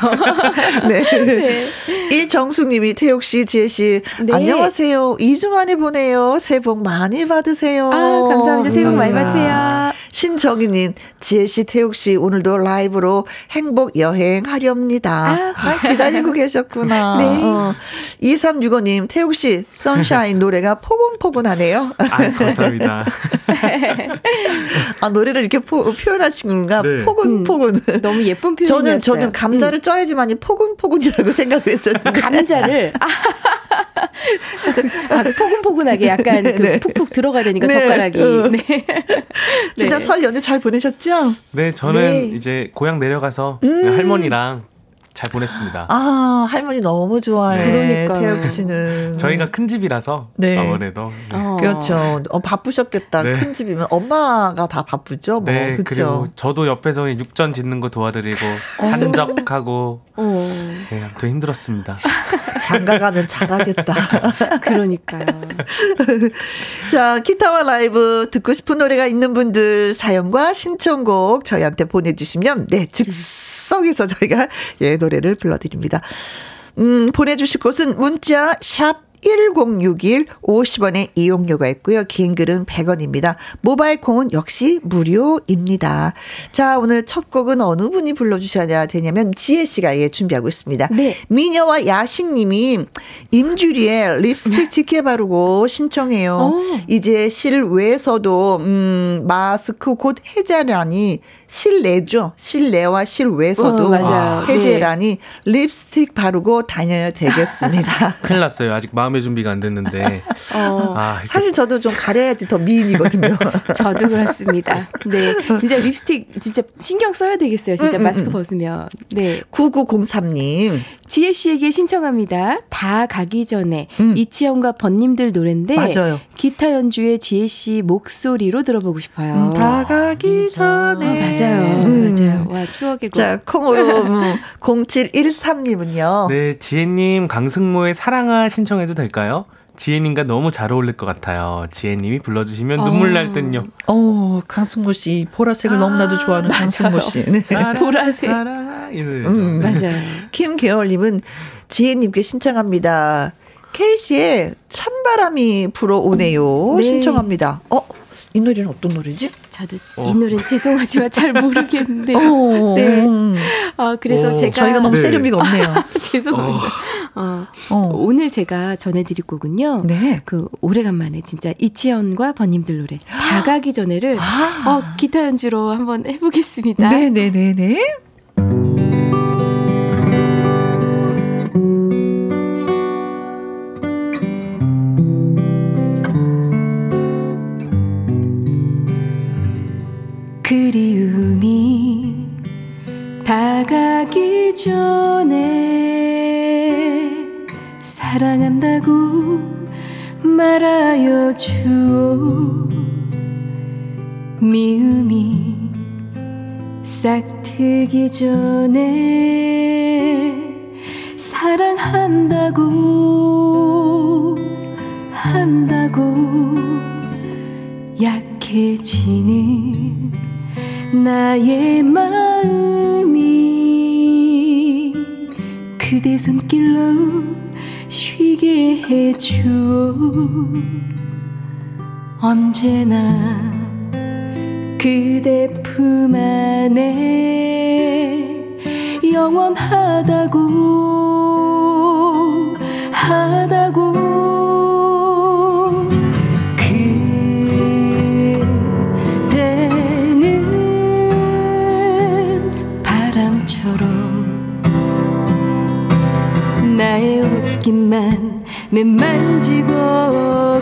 네. 네. 이정숙님이 태욱 씨, 지혜 씨, 네. 안녕하세요. 이 주 만에 보내요. 새해 복 많이 받으세요. 아, 감사합니다. 새해 복 많이 받으세요. 신정희님, 지혜 씨, 태욱 씨, 오늘도 라이브로 행복 여행하렵니다. 아, 아, 기다리고 계셨구나. 네. 어. 이삼육오 님, 태욱 씨, 선샤인 노래가 포근포근하네요. 아, 감사합니다. 아, 노래를 이렇게 포, 표현하시는가? 네. 포근포근. 음, 너무 예쁜 표현이었어요. 저는 저는 감자를 음. 쪄야지만이 포근포근이라고 생각을 했었는데. 감자를. 아, 아, 포근포근하게 약간 네, 그 네. 푹푹 들어가야 되니까 네. 젓가락이. 어. 네. 진짜 네. 설 연휴 잘 보내셨죠? 네, 저는 네. 이제 고향 내려가서 음. 할머니랑 잘 보냈습니다. 아, 할머니 너무 좋아해. 그러니까. 태욱 씨는. 저희가 큰 집이라서 네. 아무래도. 네. 어. 그렇죠. 어, 바쁘셨겠다. 네. 큰 집이면 엄마가 다 바쁘죠. 뭐. 네, 그렇죠. 그리고 저도 옆에서 육전 짓는 거 도와드리고 산적하고 어. 네, 아무튼 힘들었습니다. 장가가면 잘하겠다. 그러니까요. 자, 기타와 라이브 듣고 싶은 노래가 있는 분들 사연과 신청곡 저희한테 보내주시면 네, 즉석에서 저희가 예, 노래 노래를 불러드립니다. 음, 보내주실 곳은 문자 샵 일공육일 오십 원의 이용료가 있고요. 긴 글은 백 원입니다. 모바일 콩은 역시 무료입니다. 자, 오늘 첫 곡은 어느 분이 불러주셔야 되냐면 지혜 씨가 예, 준비하고 있습니다. 네. 미녀와 야식님이 임주리의 립스틱 짙게 바르고 신청해요. 오. 이제 실외에서도 음, 마스크 곧 해제라니. 실내죠. 실내와 실외에서도 어, 해제라니 네. 립스틱 바르고 다녀야 되겠습니다. 큰일 났어요. 아직 마음 마음의 준비가 안 됐는데. 어, 아, 사실 저도 좀 가려야지 더 미인이거든요. 저도 그렇습니다. 네, 진짜 립스틱 진짜 신경 써야 되겠어요. 진짜 음, 마스크 음. 벗으면. 네. 구구공삼 님. 지혜 씨에게 신청합니다. 다 가기 전에 음. 이치현과 번님들 노래인데 맞아요. 기타 연주에 지혜 씨 목소리로 들어보고 싶어요. 음, 다 가기 전에. 아, 맞아요. 음. 맞아요. 와, 추억의 곡. 자, 콩으로 공칠일삼 님은요. 네, 지혜님 강승모의 사랑아 신청해도 될까요? 지혜님과 너무 잘 어울릴 것 같아요. 지혜님이 불러주시면 어. 눈물 날 듯요. 어, 강승모 씨 보라색을 아, 너무나도 좋아하는 맞아요. 강승모 씨. 네. 사랑, 보라색. 사랑, 음. 맞아요. 김계월님은 지혜님께 신청합니다. 케이씨의 찬바람이 불어오네요. 네. 신청합니다. 어, 이 노래는 어떤 노래지? 저도 어. 이 노래는 죄송하지만 잘 모르겠는데. 네. 어, 그래서 오. 제가 저희가 너무 네. 세련미가 없네요. 죄송합니다. 어. 어. 어. 오늘 제가 전해드릴 곡은요. 네. 그 오래간만에 진짜 이치현과 번님들 노래 다 가기 전에를 아. 어, 기타 연주로 한번 해보겠습니다. 네네네네. 네, 네, 네. 그리움이 다가기 전에 사랑한다고 말하여 주오. 미움이 싹 트기 전에 사랑한다고 한다고 약해지는 나의 마음이 그대 손길로 쉬게 해주오. 언제나 그대 품 안에 영원하다고 하다고 나의 웃김만 매만지고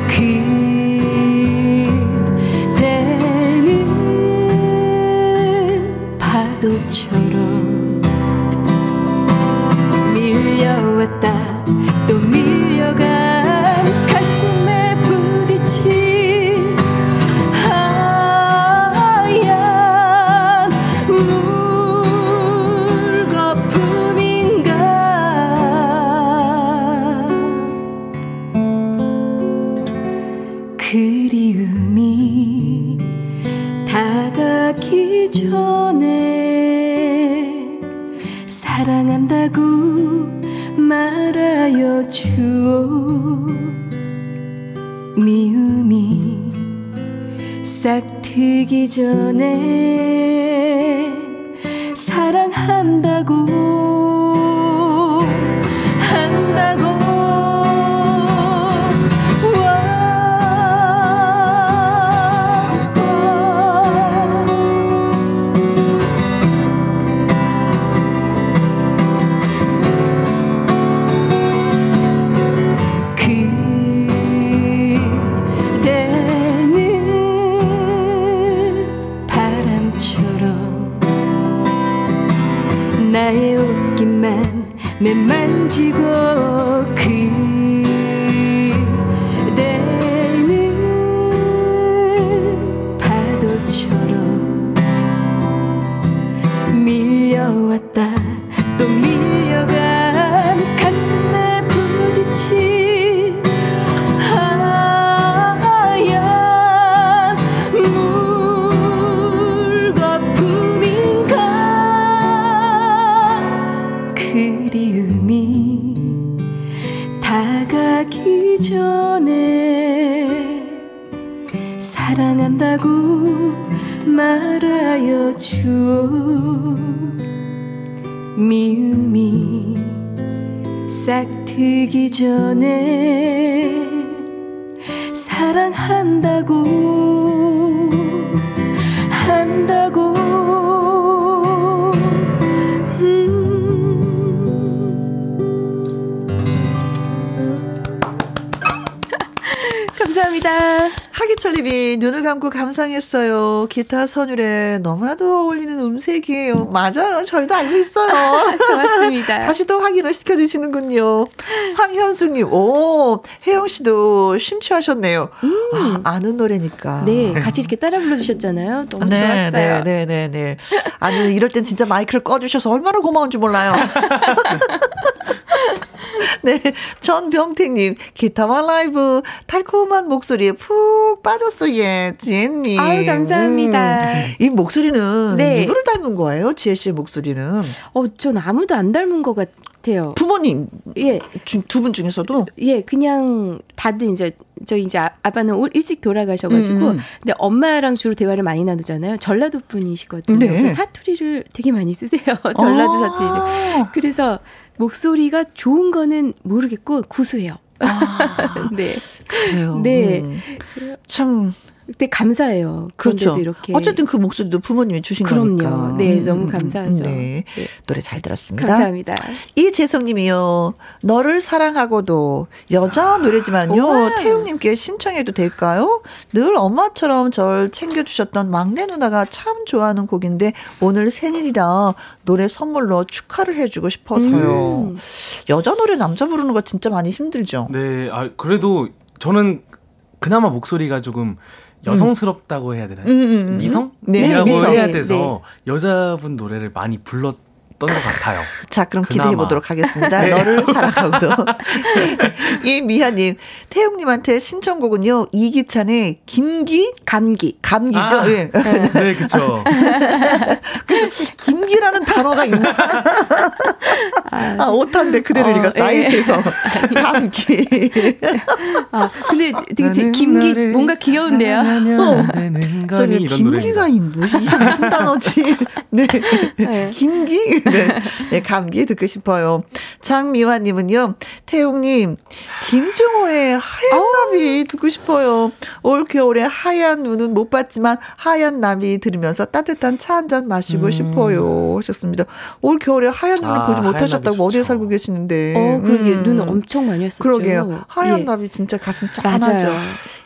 그대는 파도처럼 밀려왔다 또 밀려간 가슴에 부딪힌 하얀 물 전에 사랑한다고 말하여 주오. 미움이 싹 트기 전에 사랑한다고 한다고 나의 옷깃만 매만지고 그대는 파도처럼 밀려왔다 또 밀려간 가슴에 부딪힌 전에 사랑한다고 말하여 주오. 미움이 싹 트기 전에 사랑한다고 한다고 김민희, 눈을 감고 감상했어요. 기타 선율에 너무나도 어울리는 음색이에요. 맞아요. 저희도 알고 있어요. 고맙습니다. 다시 또 확인을 시켜주시는군요. 황현숙님, 오, 혜영 씨도 심취하셨네요. 음. 아, 아는 노래니까. 네, 같이 이렇게 따라 불러주셨잖아요. 너무 네, 좋았어요. 네, 네, 네, 네. 아니, 이럴 땐 진짜 마이크를 꺼주셔서 얼마나 고마운지 몰라요. 네, 전병태님, 기타와 라이브 달콤한 목소리에 푹 빠졌어. 예, 지혜님. 아유, 감사합니다. 음, 이 목소리는 네. 누구를 닮은 거예요? 지혜 씨의 목소리는? 어, 전 아무도 안 닮은 것 같아요. 부모님, 예, 두 분 중에서도? 예, 그냥 다들 이제 저희 이제 아빠는 일찍 돌아가셔가지고 음. 근데 엄마랑 주로 대화를 많이 나누잖아요. 전라도 분이시거든요. 네. 사투리를 되게 많이 쓰세요. 전라도 아. 사투리를. 그래서 목소리가 좋은 거는 모르겠고 구수해요. 아, 네, 그래요. 네, 참. 그때 감사해요. 그렇죠. 이렇게. 어쨌든 그 목소리도 부모님이 주신 그럼요. 거니까. 그럼요. 네, 너무 감사하죠. 네. 네. 노래 잘 들었습니다. 감사합니다. 이재성님이요. 너를 사랑하고도 여자 노래지만요. 아, 태웅님께 신청해도 될까요? 늘 엄마처럼 절 챙겨주셨던 막내 누나가 참 좋아하는 곡인데 오늘 생일이라 노래 선물로 축하를 해주고 싶어서요. 음. 여자 노래 남자 부르는 거 진짜 많이 힘들죠? 네. 아, 그래도 저는 그나마 목소리가 조금 여성스럽다고 해야 되나요? 음, 음, 음. 미성? 네, 이라고 미성. 해야 돼서 네. 여자분 노래를 많이 불렀던 것 같아요. 자, 그럼 기대해보도록 하겠습니다. 네. 너를 사랑하고도. 이 미아님, 태용님한테 신청곡은요. 이기찬의 김기? 감기. 감기죠? 아, 네. 네. 네, 그쵸. 그래서 김기라는 단어가 있나? 아, 오타인데 그대로 어, 읽었어. 아유, 죄송. 감기. 아, 근데 되게 제, 김기, 뭔가 귀여운데요? 어. 저기 김기가 무슨, 무슨 단어지? 네. 네. 김기? 네. 네, 감기 듣고 싶어요. 장미화님은요, 태용님, 김종호의 하얀 오. 나비 듣고 싶어요. 올 겨울에 하얀 눈은 못 봤지만 하얀 나비 들으면서 따뜻한 차 한잔 마시고 음. 싶어요. 하셨습니다. 올 겨울에 하얀 눈을 아, 보지 못하셨다고 어디에 살고 계시는데. 어, 그러게 음. 눈 엄청 많이 왔었죠. 그러게요. 하얀 예. 나비 진짜 가슴 짠하죠.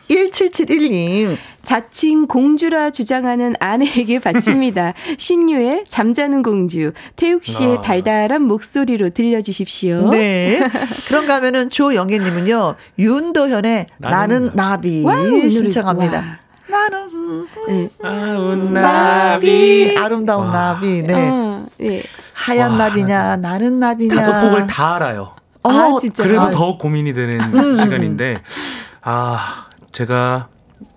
일칠칠일 님. 자칭 공주라 주장하는 아내에게 바칩니다. 신유의 잠자는 공주, 태욱 씨의 아. 달달한 목소리로 들려주십시오. 네. 그런가 하면은 조영애 님은요. 윤도현의 나는, 나는 나비 와우, 신청합니다. 와. 나는 네. 아름다운 나비. 아름다운 와. 나비. 네. 어, 네. 하얀 와. 나비냐 나는 나비냐. 다섯 곡을 다 알아요. 어, 아, 진짜. 그래서 아유. 더 고민이 되는 음. 시간인데 아... 제가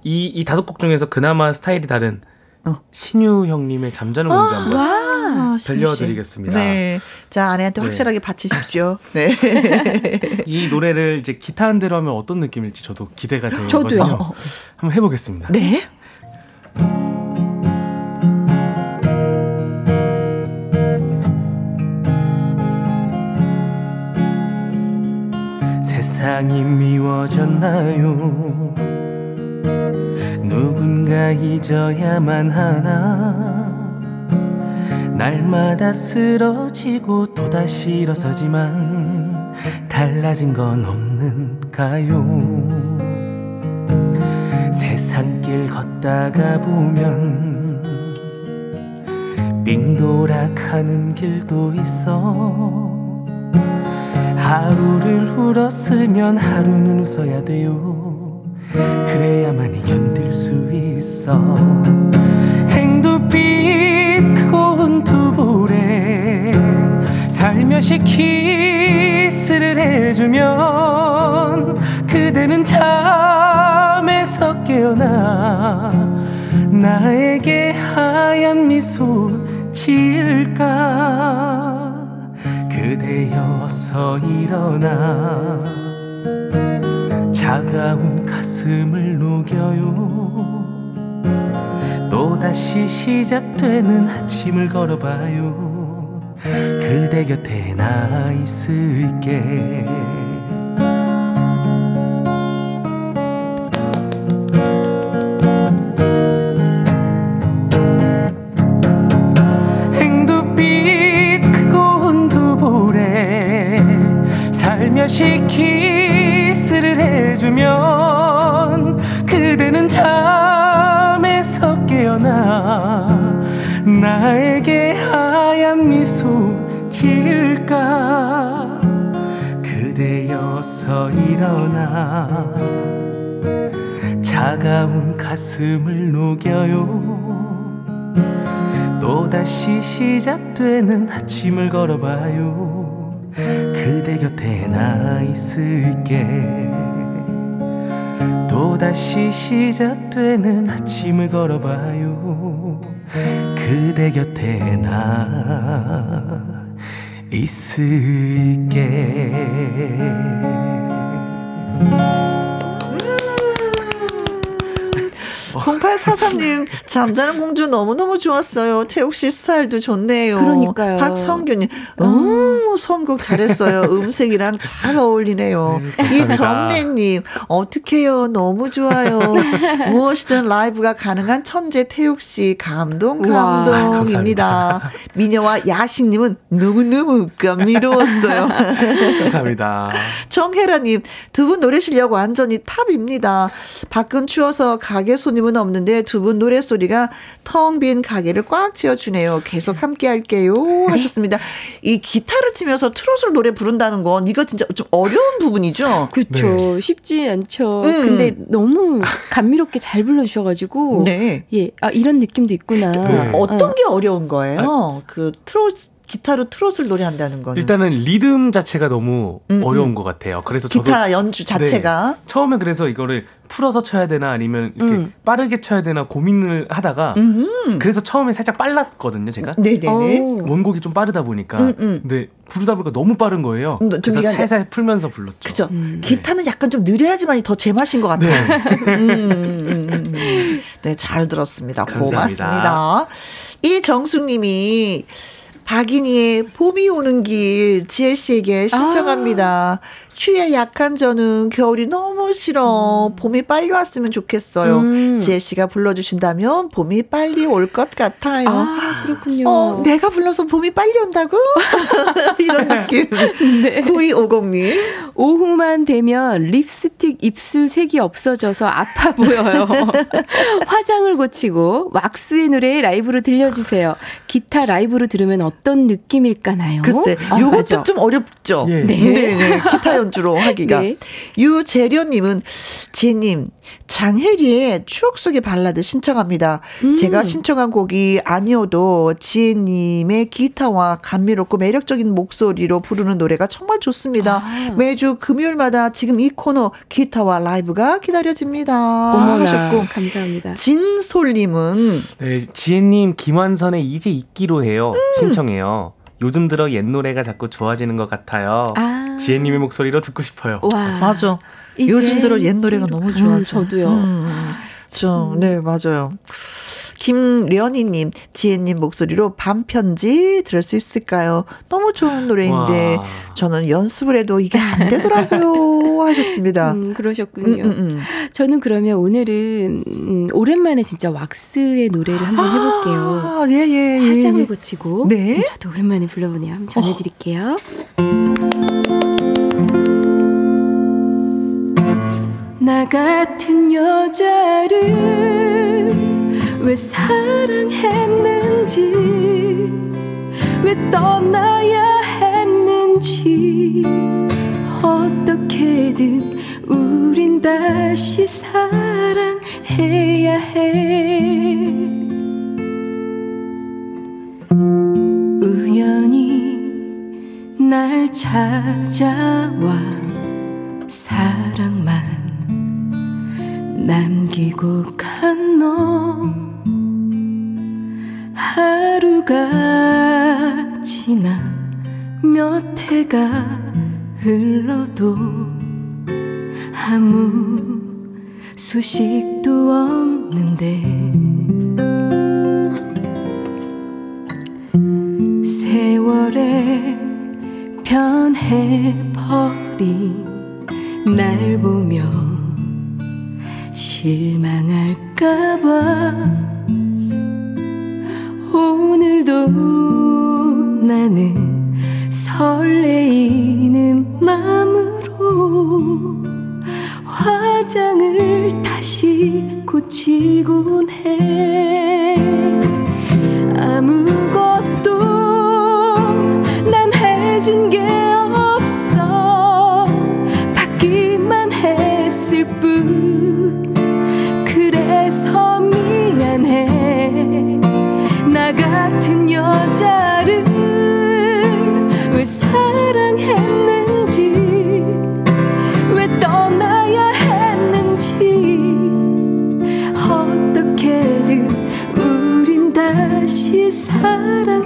이, 이 다섯 곡 중에서 그나마 스타일이 다른 어. 신유 형님의 잠자는 공주 한번 들려드리겠습니다. 네. 자, 아내한테 네. 확실하게 바치십시오. 네. 이 노래를 이제 기타 한 대로 하면 어떤 느낌일지 저도 기대가 되거든요. 저도요. 어. 한번 해보겠습니다. 네. 세상이 미워졌나요? 누군가 잊어야만 하나? 날마다 쓰러지고 또다시 일어서지만 달라진 건 없는가요? 세상길 걷다가 보면 빙도락하는 길도 있어. 하루를 울었으면 하루는 웃어야 돼요. 그래야만이 견딜 수 있어. 행두빛 고운 두 볼에 살며시 키스를 해주면 그대는 잠에서 깨어나 나에게 하얀 미소 지을까. 그대여 어서 일어나 차가운 가슴을 녹여요. 또다시 시작되는 아침을 걸어봐요. 그대 곁에 나 있을게. 살며시 키스를 해주면 그대는 참 일어나 나에게 하얀 미소 지을까. 그대여서 일어나 차가운 가슴을 녹여요. 또다시 시작되는 아침을 걸어봐요. 그대 곁에 나 있을게. 또다시 시작되는 아침을 걸어봐요. 그대 곁에 나 있을게. 공팔사삼님 잠자는 공주 너무너무 좋았어요. 태욱씨 스타일도 좋네요. 그러니까요. 박성규님 음, 선곡 잘했어요. 음색이랑 잘 어울리네요. 네, 이정래님 어떡해요 너무 좋아요. 무엇이든 라이브가 가능한 천재 태욱씨 감동 감동입니다. 미녀와 야식님은 너무너무 감미로웠어요. 감사합니다. 정혜라님 두 분 노래 실력 완전히 탑입니다. 밖은 추워서 가게 손님 은 없는데 두 분 노래소리가 텅 빈 가게를 꽉 채워주네요. 계속 함께 할게요 하셨습니다. 이 기타를 치면서 트로트 노래 부른다는 건 이거 진짜 좀 어려운 부분이죠. 그렇죠. 네. 쉽지 않죠. 음. 근데 너무 감미롭게 잘 불러주셔가지고 네. 예, 아, 이런 느낌도 있구나. 네. 어떤 아. 게 어려운 거예요? 아. 그 트로트 기타로 트롯을 노래한다는 거는 일단은 리듬 자체가 너무 음, 어려운 음. 것 같아요. 그래서 기타 저도 연주 자체가 네, 처음에 그래서 이거를 풀어서 쳐야 되나 아니면 이렇게 음. 빠르게 쳐야 되나 고민을 하다가 음흠. 그래서 처음에 살짝 빨랐거든요 제가. 네네네. 오. 원곡이 좀 빠르다 보니까 음, 음. 근데 부르다 보니까 너무 빠른 거예요. 음, 그래서 살살 풀면서 불렀죠. 그죠. 음. 기타는 약간 좀 느려야지만 더 제맛인 것 같아요. 네. 음, 음, 음. 네, 잘 들었습니다. 감사합니다. 고맙습니다. 이정숙님이 박인희의 봄이 오는 길 지혜씨에게 신청합니다. 아. 추위에 약한 저는 겨울이 너무 싫어. 음. 봄이 빨리 왔으면 좋겠어요. 음. 지혜씨가 불러주신다면 봄이 빨리 올 것 같아요. 아, 그렇군요. 어, 내가 불러서 봄이 빨리 온다고? 이런 느낌. 네. 구이오공님. 오후만 되면 립스틱 입술 색이 없어져서 아파 보여요. 화장을 고치고 왁스의 노래 라이브로 들려주세요. 기타 라이브로 들으면 어떤 느낌일까나요? 글쎄, 어, 이것도 맞아. 좀 어렵죠. 예. 네. 네, 네. 기타 연주로 하기가. 네. 유재련님은 지혜님 장혜리의 추억 속의 발라드 신청합니다. 음. 제가 신청한 곡이 아니어도 지혜님의 기타와 감미롭고 매력적인 목소리로 부르는 노래가 정말 좋습니다. 아. 매주 금요일마다 지금 이 코너 기타와 라이브가 기다려집니다. 어머나, 하셨고. 감사합니다. 진솔님은 네, 지혜님 김완선의 이제 잊기로 해요. 음. 신청해요. 요즘 들어 옛 노래가 자꾸 좋아지는 것 같아요. 아. 지혜님의 목소리로 듣고 싶어요. 와. 맞아. 요즘 들어 옛 노래가 너무 좋아요. 음, 저도요. 음. 아, 저, 네, 맞아요. 김련희님, 지혜님 목소리로 밤편지 들을 수 있을까요? 너무 좋은 노래인데 와. 저는 연습을 해도 이게 안 되더라고요 하셨습니다. 음, 그러셨군요. 음, 음, 음. 저는 그러면 오늘은 음, 오랜만에 진짜 왁스의 노래를 한번 해볼게요. 아, 예, 예, 예. 화장을 고치고 네? 음, 저도 오랜만에 불러보네요. 한번 전해드릴게요. 어. 나 같은 여자를 왜 사랑했는지 왜 떠나야 했는지 어떻게든 우린 다시 사랑해야 해. 우연히 날 찾아와 사랑만 남기고 간 너 하루가 지나 몇 해가 흘러도 아무 소식도 없는데 세월에 변해버린 날 보며 실망할까봐 오늘도 나는 설레이는 마음으로 화장을 다시 고치곤 해. 같은 여자를 왜 사랑했는지 왜 떠나야 했는지 어떻게든 우린 다시 사랑해야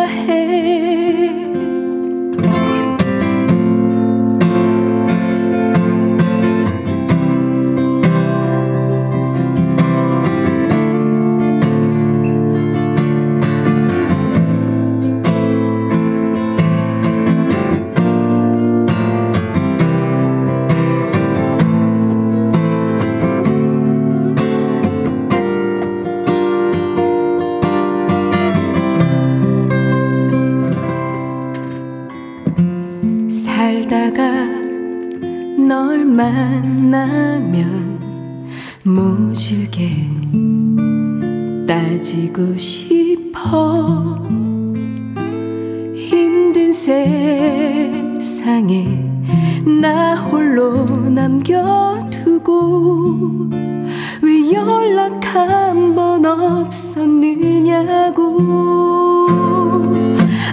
해. 만나면 모질게 따지고 싶어. 힘든 세상에 나 홀로 남겨두고 왜 연락 한 번 없었느냐고.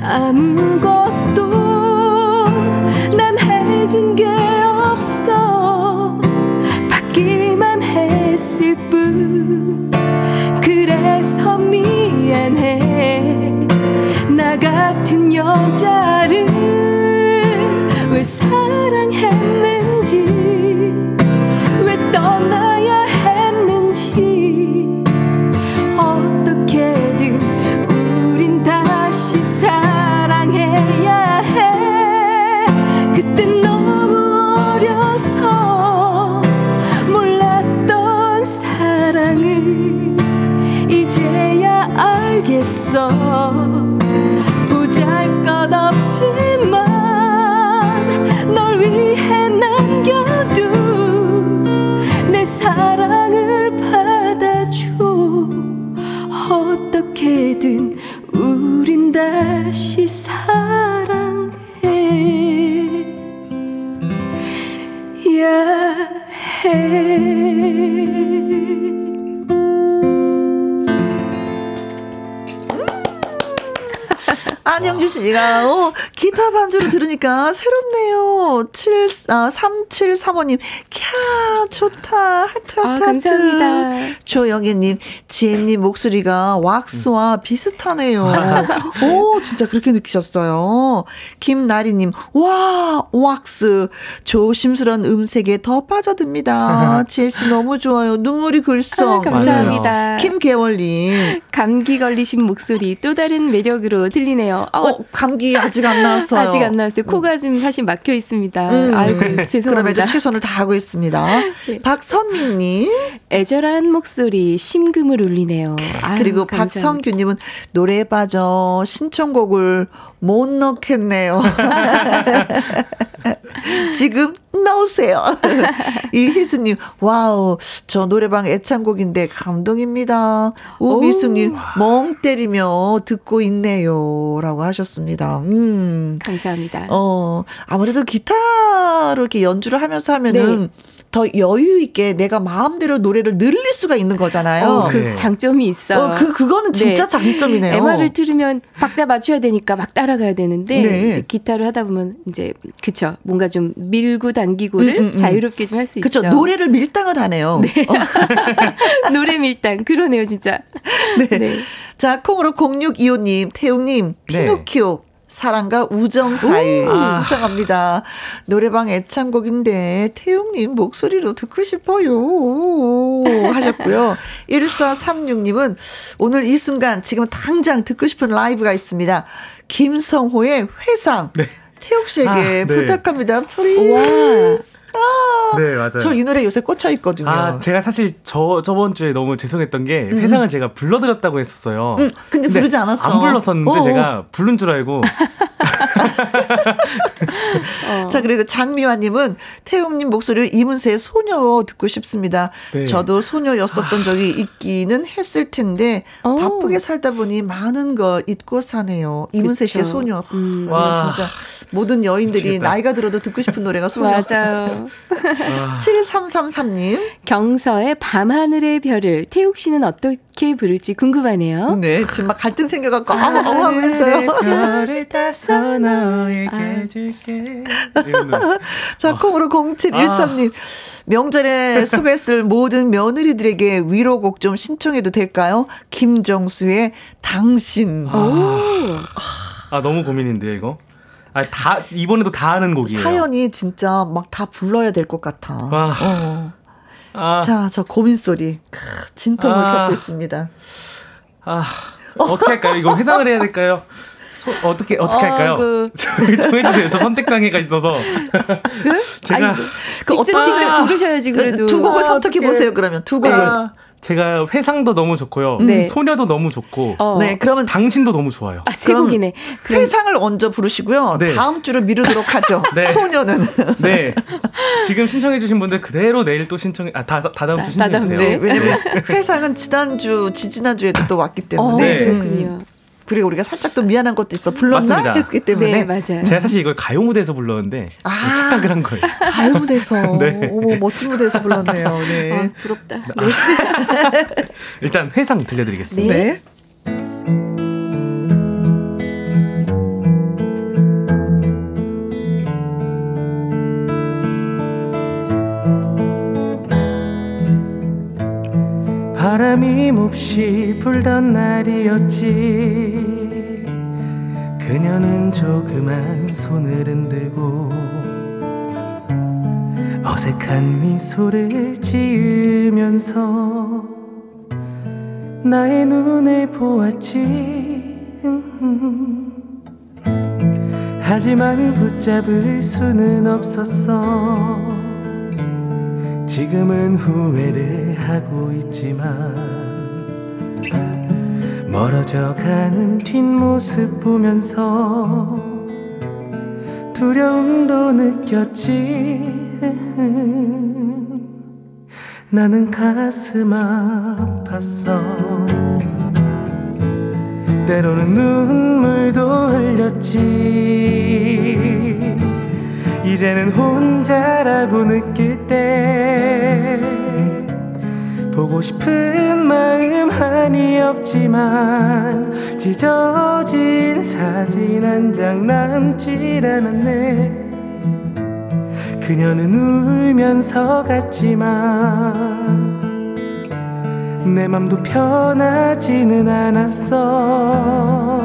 아무것도 난 해준 게 없어. 기만 했을 뿐. 그래서 미안해. 나 같은 여자를 왜 사랑했는지 왜 떠나야 했는지 어떻게든 우린 다시 사랑해야 해. 그땐 너무 어려서 이제야 알겠어. 보잘것없지만 널 위해 남겨둔 내 사랑을 받아줘. 어떻게든 우린 다시 사랑해야 해. 안영주 씨가 어, 기타 반주를 들으니까 새롭네요. 칠, 아, 삼칠삼오님 캬 좋다. 하트 하트 아, 하트. 감사합니다. 조영애님 지혜님 목소리가 왁스와 비슷하네요. 오 진짜 그렇게 느끼셨어요. 김나리님 와 왁스 조심스러운 음색에 더 빠져듭니다. 지혜씨 너무 좋아요. 눈물이 글썽. 아, 감사합니다. 김계월님 감기 걸리신 목소리 또 다른 매력으로 들리네요. 어, 어, 감기 아직 안 나왔어요. 아직 안 나왔어요. 코가 좀 사실 막혀 있습니다. 음. 아이고, 죄송합니다. 그럼에도 최선을 다하고 있습니다. 네. 박선민님. 애절한 목소리 심금을 울리네요. 아유, 그리고 박성규님은 노래에 빠져 신청곡을 못 넣겠네요. 지금 넣으세요. 이희순님 와우 저 노래방 애창곡인데 감동입니다. 오미숙님 멍 때리며 듣고 있네요 라고 하셨습니다. 음. 감사합니다. 어, 아무래도 기타로 이렇게 연주를 하면서 하면은 네. 더 여유 있게 내가 마음대로 노래를 늘릴 수가 있는 거잖아요. 어, 그 네. 장점이 있어. 어, 그 그거는 진짜 네. 장점이네요. 엠알을 틀으면 박자 맞춰야 되니까 막 따라가야 되는데 네. 이제 기타를 하다 보면 이제 그쵸 뭔가 좀 밀고 당기고를 음, 음, 음. 자유롭게 좀 할 수 있죠. 그렇죠. 노래를 밀당을 하네요. 네. 어. 노래 밀당 그러네요 진짜. 네. 네. 자 콩으로 공육이오님 태웅님 피노키오. 네. 사랑과 우정 사이 오, 신청합니다. 아. 노래방 애창곡인데 태웅님 목소리로 듣고 싶어요 하셨고요. 일사삼육님은 오늘 이 순간 지금 당장 듣고 싶은 라이브가 있습니다. 김성호의 회상. 네. 태욱 씨에게 아, 네. 부탁합니다. 플리즈. 아. 네, 맞아요. 저 이 노래 요새 꽂혀 있거든요. 아, 제가 사실 저 저번 주에 너무 죄송했던 게 음. 회상을 제가 불러 드렸다고 했었어요. 음, 근데, 근데 부르지 않았어. 안 불렀었는데 어어. 제가 부른 줄 알고 어. 자 그리고 장미화 님은 태웅님 목소리를 이문세의 소녀 듣고 싶습니다. 네. 저도 소녀였었던 적이 있기는 했을 텐데 오. 바쁘게 살다 보니 많은 걸 잊고 사네요. 이문세 그쵸. 씨의 소녀. 음. 와 진짜 모든 여인들이 미치겠다. 나이가 들어도 듣고 싶은 노래가 소녀. 맞아요. 칠삼삼삼 님. 경서의 밤하늘의 별을 태욱 씨는 어떻게 부를지 궁금하네요. 네. 지금 막 갈등 생겨갖고 어머 어머 하고 있어요. 별을 따서 너에게 아. 줄게. 자, 콩으로 공칠일삼 님. 명절에 수고했을 모든 며느리들에게 위로곡 좀 신청해도 될까요? 김정수의 당신. 아, 오. 아 너무 고민인데요 이거. 아, 다 이번에도 다 하는 곡이에요. 사연이 진짜 막 다 불러야 될 것 같아. 아. 어. 아. 자, 저 고민 소리 진통을 아. 겪고 있습니다. 아, 어떻게 할까요? 이거 회상을 해야 될까요? 소, 어떻게 어떻게 어, 할까요? 그... 정해주세요. 저 선택 장애가 있어서 그? 제가 아니, 그 직접 어떤... 직접 부르셔야지 그래도 두 곡을 아, 선택해 어떡해. 보세요. 그러면 두 곡을 아, 제가 회상도 너무 좋고요. 네. 소녀도 너무 좋고. 어. 네, 그러면 당신도 너무 좋아요. 아, 세 곡이네. 그럼... 회상을 먼저 부르시고요. 네. 다음 주를 미루도록 하죠. 네. 소녀는 네 지금 신청해주신 분들 그대로 내일 또 신청. 아, 다, 다 다음 주 신청해주세요. 왜냐면 회상은 지난주 지지난주에도 또 왔기 때문에. 어, 네. 그렇군요. 그리고 우리가 살짝 또 미안한 것도 있어. 불렀나? 맞습니다. 했기 때문에. 네, 맞아요. 제가 사실 이걸 가요 무대에서 불렀는데 아, 착각을 한 거예요. 가요 무대에서. 네. 오, 멋진 무대에서 불렀네요. 네. 아, 부럽다. 네. 일단 회상 들려드리겠습니다. 네. 바람이 몹시 불던 날이었지. 그녀는 조그만 손을 흔들고 어색한 미소를 지으면서 나의 눈을 보았지. 하지만 붙잡을 수는 없었어. 지금은 후회를 하고 있지만 멀어져가는 뒷모습 보면서 두려움도 느꼈지. 나는 가슴 아팠어. 때로는 눈물도 흘렸지. 이제는 혼자라고 느낄 때 보고 싶은 마음 한이 없지만 찢어진 사진 한 장 남질 않았네. 그녀는 울면서 갔지만 내 맘도 편하지는 않았어.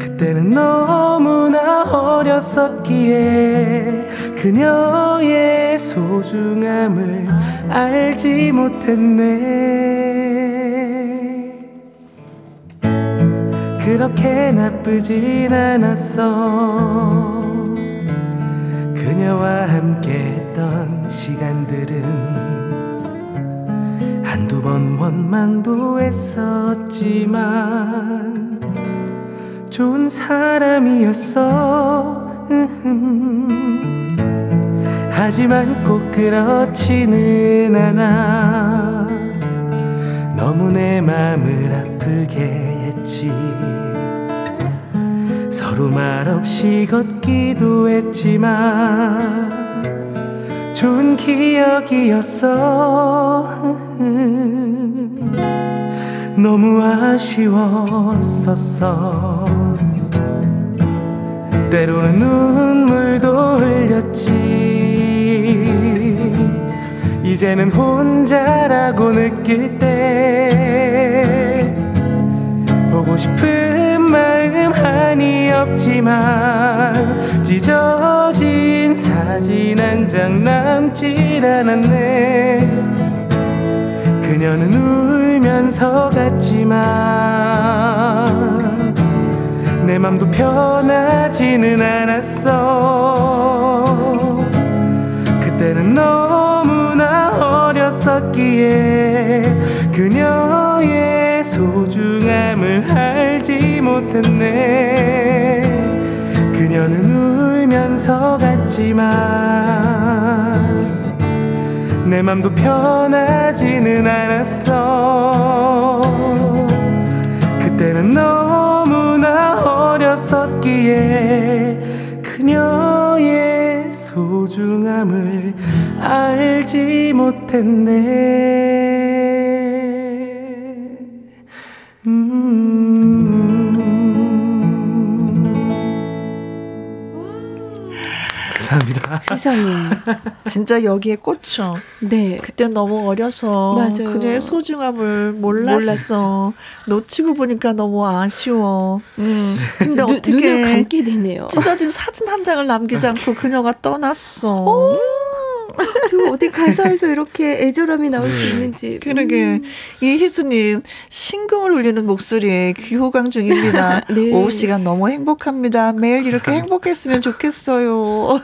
그때는 너무나 어렸었기에 그녀의 소중함을 알지 못했네. 그렇게 나쁘진 않았어. 그녀와 함께 했던 시간들은 한두 번 원망도 했었지만 좋은 사람이었어. 으흠. 하지만 꼭 그렇지는 않아. 너무 내 맘을 아프게 했지. 서로 말없이 걷기도 했지만 좋은 기억이었어. 으흠. 너무 아쉬웠었어. 때로는 눈물도 흘렸지. 이제는 혼자라고 느낄 때 보고 싶은 마음 한이 없지만 찢어진 사진 한 장 남질 않았네. 그녀는 울면서 갔지만 내 맘도 편하지는 않았어. 그때는 너무나 어렸었기에 그녀의 소중함을 알지 못했네. 그녀는 울면서 갔지만 내 맘도 편하지는 않았어. 그때는 너무나 어려웠어. 버렸었기에 그녀의 소중함을 알지 못했네. 음. 감사합니다. 세상에. 진짜 여기에 꽂혀. 네. 그때 너무 어려서 맞아요. 그녀의 소중함을 몰랐어. 몰랐죠. 놓치고 보니까 너무 아쉬워. 음. 근데 어떻게 눈을 감게 되네요. 찢어진 사진 한 장을 남기지 않고 그녀가 떠났어. 오! 어떻게 가사에서 이렇게 애절함이 나올 수 있는지. 그러게. 음. 이희수님, 신금을 울리는 목소리에 귀호강 중입니다. 네. 오후 시간 너무 행복합니다. 매일 이렇게 감사합니다. 행복했으면 좋겠어요.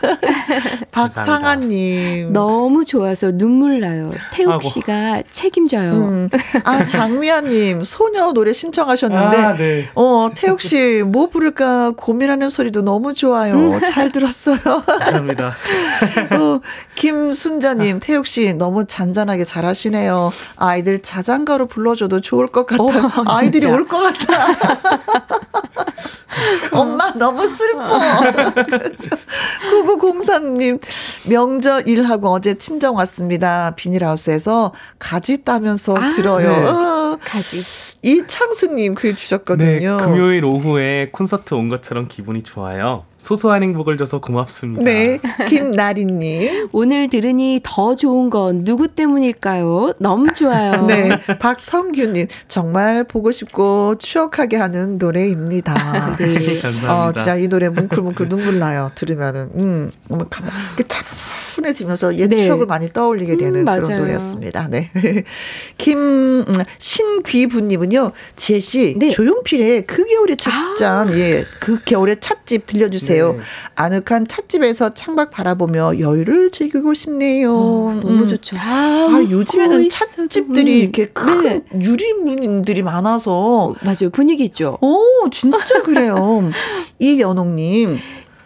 박상아님, 너무 좋아서 눈물 나요. 태욱 씨가 책임져요. 음. 아, 장미아님, 소녀 노래 신청하셨는데 아, 네. 어, 태욱 씨 뭐 부를까 고민하는 소리도 너무 좋아요. 음. 잘 들었어요. 감사합니다. 어, 김순자님, 태욱씨 너무 잔잔하게 잘하시네요. 아이들 자장가로 불러줘도 좋을 것 같아요. 오, 아이들이 올 것 같아. 엄마 너무 슬퍼. 구구공삼님, 명절 일하고 어제 친정 왔습니다. 비닐하우스에서 가지 따면서 아, 들어요. 네. 어, 가지. 이창수님 글 주셨거든요. 네, 금요일 오후에 콘서트 온 것처럼 기분이 좋아요. 소소한 행복을 줘서 고맙습니다. 네, 김나리님. 오늘 들으니 더 좋은 건 누구 때문일까요? 너무 좋아요. 네, 박성규님, 정말 보고 싶고 추억하게 하는 노래입니다. 네, 감사합니다. 어, 진짜 이 노래 뭉클뭉클 눈물 나요. 들으면은 음, 정말 차분해지면서 옛 네. 추억을 많이 떠올리게 되는 음, 그런 노래였습니다. 네, 김 신귀부님은요, 지혜 씨 네. 조용필의 그 겨울의 찻잔, 아. 예, 그 겨울의 찻집 들려주세요. 네. 아늑한 찻집에서 창밖 바라보며 여유를 즐기고 싶네요. 어, 너무 음. 좋죠. 아, 아, 요즘에는 찻집들이 음. 이렇게 큰 네. 유리문들이 많아서 맞아요. 분위기 있죠. 오, 진짜 그래요. 이연옥님,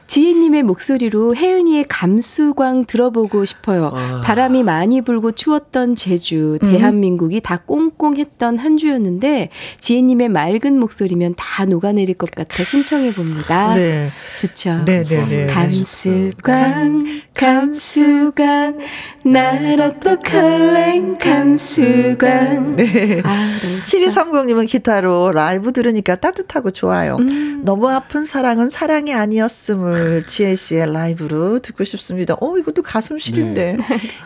지혜님의 목소리로 혜은이의 감수광 들어보고 싶어요. 아. 바람이 많이 불고 추웠던 제주, 대한민국이 음. 다 꽁꽁했던 한 주였는데 지혜님의 맑은 목소리면 다 녹아내릴 것 같아 신청해봅니다. 네. 좋죠. 네네네. 감수광, 감수광, 날 어떡할랭 감수광. 네. 아, 칠이삼공님은 기타로 라이브 들으니까 따뜻하고 좋아요. 음. 너무 아픈 사랑은 사랑이 아니었음을 지혜씨의 라이브로 듣고 싶습니다. 어, 이것도 가슴 시린데. 네.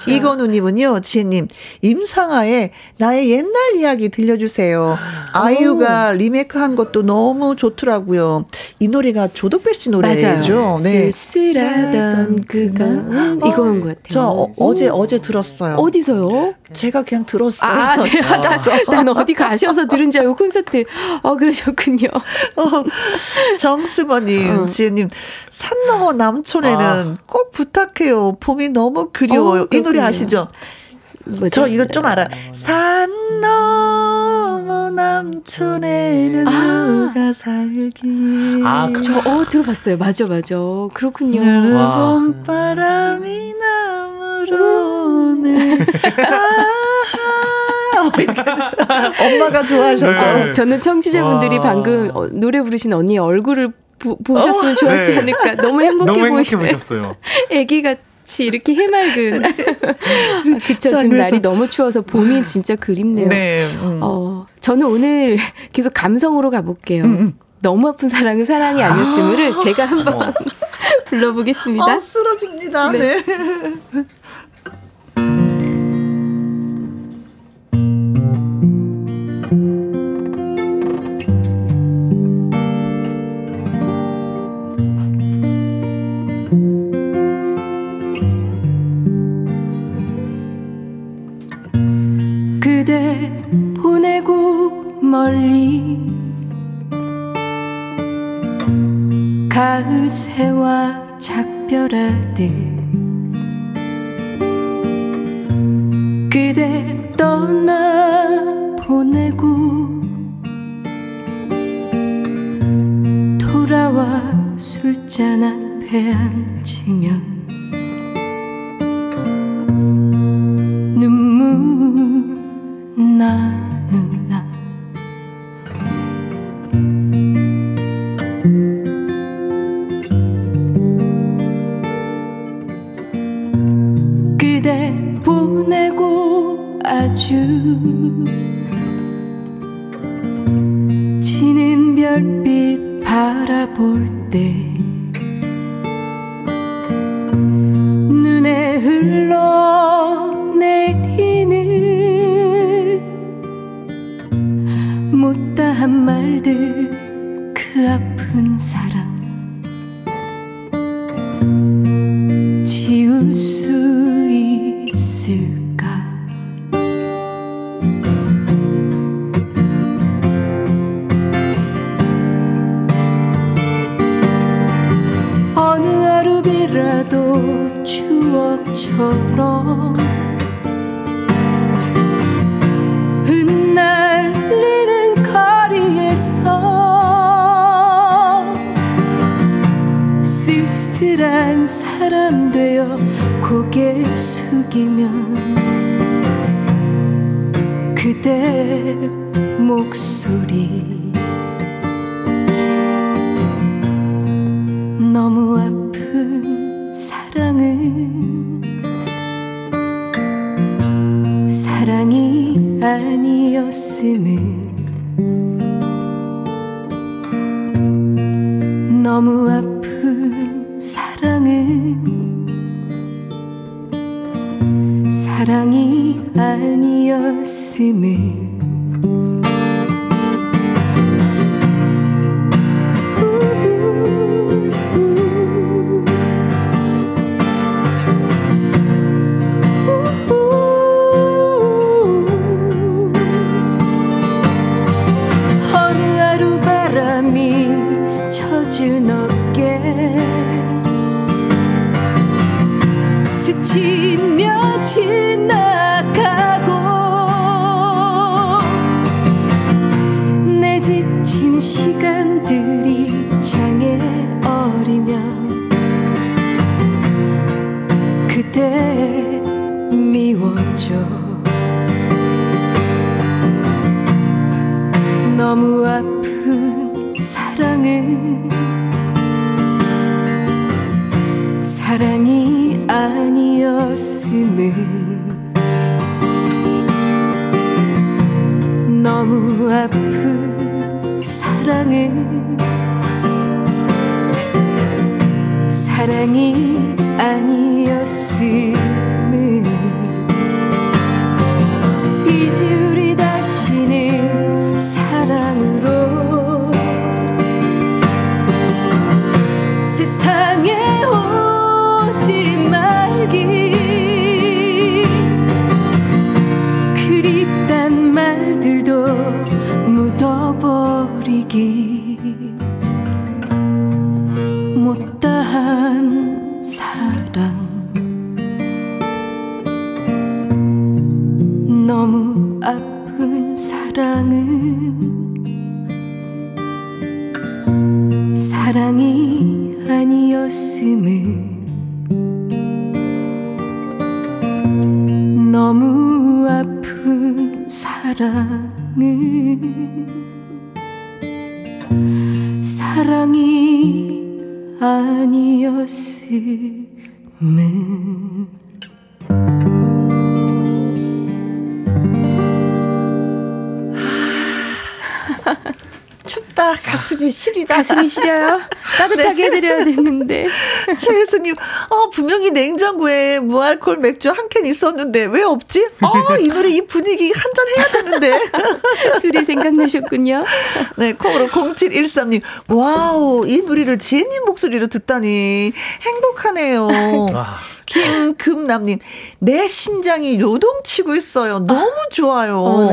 이건우님은요, 지혜님, 임상아의 나의 옛날 이야기 들려주세요. 아이유가 리메이크한 것도 너무 좋더라고요. 이 노래가 조덕배씨 노래죠. 네. 쓸쓸하던 그가 어, 이거인 것 같아요. 저 어, 어제 어제 들었어요. 어디서요? 제가 그냥 들었어요. 아, 네. 찾아서. 난 어디 가셔서 들은 줄 알고 콘서트. 어, 그러셨군요. 어, 정승원님, 어. 지혜님, 산 넘어 남촌에는 아. 꼭 부탁해요. 봄이 너무 그리워요. 어, 이 노래 아시죠? 뭐죠? 저 이거 좀 알아요. 산 넘어 남촌에는 아. 누가 살기. 아, 그... 저 어, 들어봤어요. 맞아, 맞아. 그렇군요. 봄바람이 나무로는 엄마가 좋아하셔서 네. 저는 청취자분들이 와. 방금 어, 노래 부르신 언니의 얼굴을 보, 보셨으면 좋았지 네. 않을까. 너무 행복해 보이시네. 너무 행복해 보셨어요. 애기 같이 이렇게 해맑은. 그쵸. 자, 지금 날이 너무 추워서 봄이 진짜 그립네요. 네. 음. 어, 저는 오늘 계속 감성으로 가볼게요. 음. 너무 아픈 사랑은 사랑이 아니었음을 아~ 제가 한번 어. 불러보겠습니다. 어, 쓰러집니다. 네. 네. 멀리 가을 새와 작별하듯 그대 떠나 보내고 돌아와 술잔 앞에 앉으면 눈물 나누나. Thank you. 이별빛 바라볼 때 눈에 흘러내리는 못다한 말들 그 아픈 사랑 지울 수 있을 추억처럼 흩날리는 거리에서 쓸쓸한 사람 되어 고개 숙이면 그대 목소리 너무 아픈 사랑은 사랑이 아니었음을 너무 아픈 사랑은 사랑이 아니었음을 스치며 지나가고 내 지친 시간들이 창에 어리면 그대 미워져 너무 아픈 사랑은 사랑이 아니었음을 너무 아픈 사랑은 사랑이 아니었음을 이제 우리 다시는 사랑으로 세상에 오지 그립단 말들도 묻어버리기 못다한 사랑 너무 아픈 사랑은 사랑이 아니었음을 너무 아픈 사랑은 사랑이 아니었음은 춥다 가슴이 시리다 가슴이 시려요. 따뜻하게 해드려야 되는데. 최혜수님, 어, 분명히 냉장고에 무알콜 맥주 한 캔 있었는데 왜 없지? 어, 이 노래 이 분위기 한 잔 해야 되는데. 술이 생각나셨군요. 네, 콩으로 공칠일삼 님. 와우, 이 노래를 지혜님 목소리로 듣다니 행복하네요. 김금남님, 내 심장이 요동치고 있어요. 너무 좋아요. 어,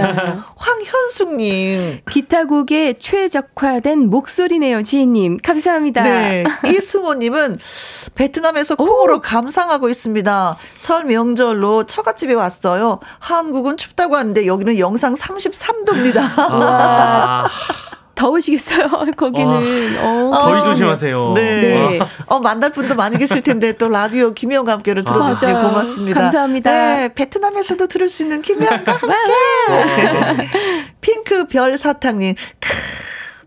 황현숙님, 기타곡에 최적화된 목소리네요. 지혜님 감사합니다. 네, 이승호님은 베트남에서 콩으로 감상하고 있습니다. 설 명절로 처갓집에 왔어요. 한국은 춥다고 하는데 여기는 영상 삼십삼 도입니다. 아. 더우시겠어요, 거기는. 어, 더위 조심하세요. 네. 네. 어, 만날 분도 많이 계실 텐데, 또 라디오 김혜영과 함께를 들어주시니 아, 고맙습니다. 감사합니다. 네, 베트남에서도 들을 수 있는 김혜영과 함께. 핑크 별사탕님.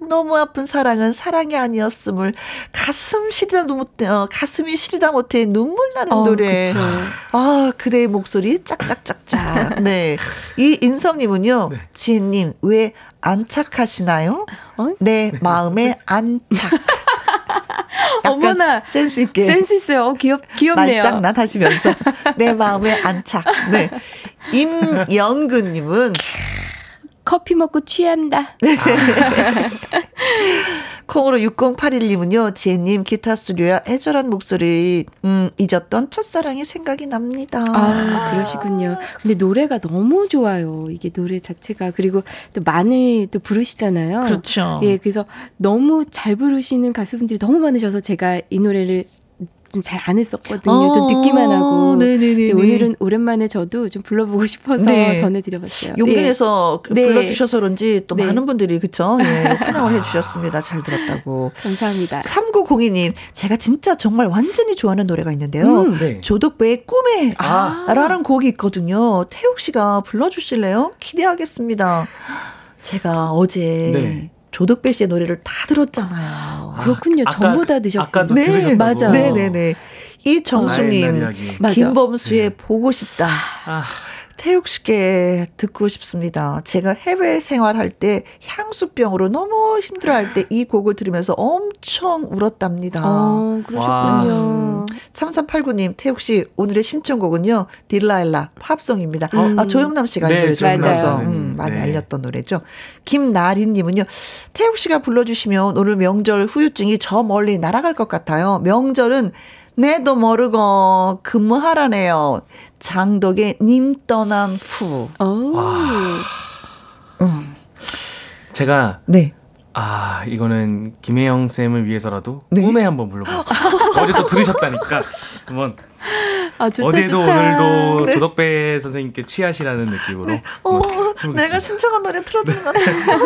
너무 아픈 사랑은 사랑이 아니었음을 가슴 시리다 못해, 어, 가슴이 시리다 못해 눈물 나는 어, 노래. 그쵸. 아, 그대의 목소리 짝짝짝짝. 네. 이 인성님은요, 네. 지혜님 왜 안착하시나요? 어? 내 마음에 안착. 어머나 센스 있게 센스 있어요. 어, 귀엽 귀엽네요. 말장난 하시면서 내 마음에 안착. 네. 임영근님은 커피 먹고 취한다. 콩으로 육공팔일 님은요. 지혜님 기타 스튜디오야 애절한 목소리 음, 잊었던 첫사랑이 생각이 납니다. 아, 그러시군요. 근데 노래가 너무 좋아요. 이게 노래 자체가. 그리고 또 많이 또 부르시잖아요. 그렇죠. 예, 그래서 너무 잘 부르시는 가수분들이 너무 많으셔서 제가 이 노래를 좀 잘 안 했었거든요. 아, 좀 듣기만 하고. 네네네. 오늘은 오랜만에 저도 좀 불러보고 싶어서 네. 전해드려봤어요. 용변에서 네. 불러주셔서 그런지 또 네. 많은 분들이 그쵸? 네, 환영을 해주셨습니다. 잘 들었다고. 감사합니다. 삼구공이 님, 제가 진짜 정말 완전히 좋아하는 노래가 있는데요. 음, 네. 조덕배의 꿈에 아. 라는 곡이 있거든요. 태욱 씨가 불러주실래요? 기대하겠습니다. 제가 어제. 네. 조덕배 씨의 노래를 다 들었잖아요. 아, 그렇군요. 아까, 전부 다 드셨군요. 아까도 네, 들으셨다고. 맞아요. 네네네. 이정수님, 김범수의 네. 보고 싶다. 아. 태욱 씨께 듣고 싶습니다. 제가 해외 생활할 때 향수병으로 너무 힘들어할 때 이 곡을 들으면서 엄청 울었답니다. 아, 그러셨군요. 와. 삼삼팔구 님, 태욱 씨 오늘의 신청곡은요. 딜라일라 팝송입니다. 음. 아, 조영남 씨가 네, 이 노래 좀 불러서 음, 많이 네. 알렸던 노래죠. 김나리 님은요. 태욱 씨가 불러주시면 오늘 명절 후유증이 저 멀리 날아갈 것 같아요. 명절은 내도 모르고 근무하라네요. 장덕의 님 떠난 후. 음. 제가 네. 아 이거는 김혜영 쌤을 위해서라도 네. 꿈에 한번 불러봤어요. 어제 또 들으셨다니까 한번. 아, 좋다, 어제도 좋다. 오늘도 네. 조덕배 선생님께 취하시라는 느낌으로. 네. 어, 내가 신청한 노래 틀어드는 것 같아요.